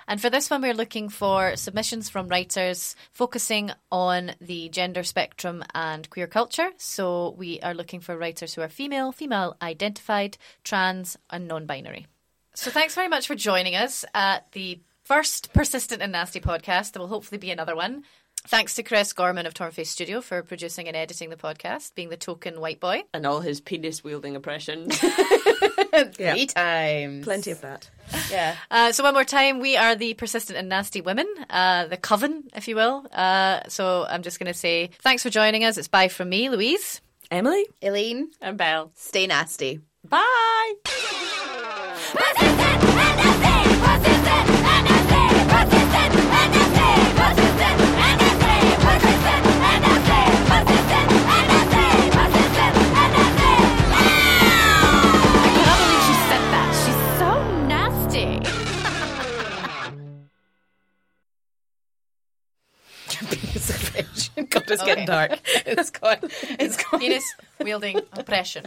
And for this one, we're looking for submissions from writers focusing on the gender spectrum and queer culture. So we are looking for writers who are female, female-identified, trans and non-binary. So thanks very much for joining us at the first Persistent and Nasty podcast. There will hopefully be another one. Thanks to Chris Gorman of Tornface Studio for producing and editing the podcast, being the token white boy. And all his penis-wielding oppression. 3 times. Plenty of that. Yeah. So one more time, we are the Persistent and Nasty Women, the coven, if you will. So I'm just going to say thanks for joining us. It's bye from me, Louise. Emily. Elaine. And Belle. Stay nasty. Bye. God, it's getting dark. It's gone. Penis wielding oppression.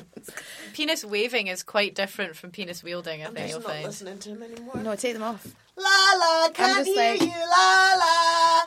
Penis waving is quite different from penis wielding. I'm just not listening to him anymore. No, take them off. La la, can't hear you. La la.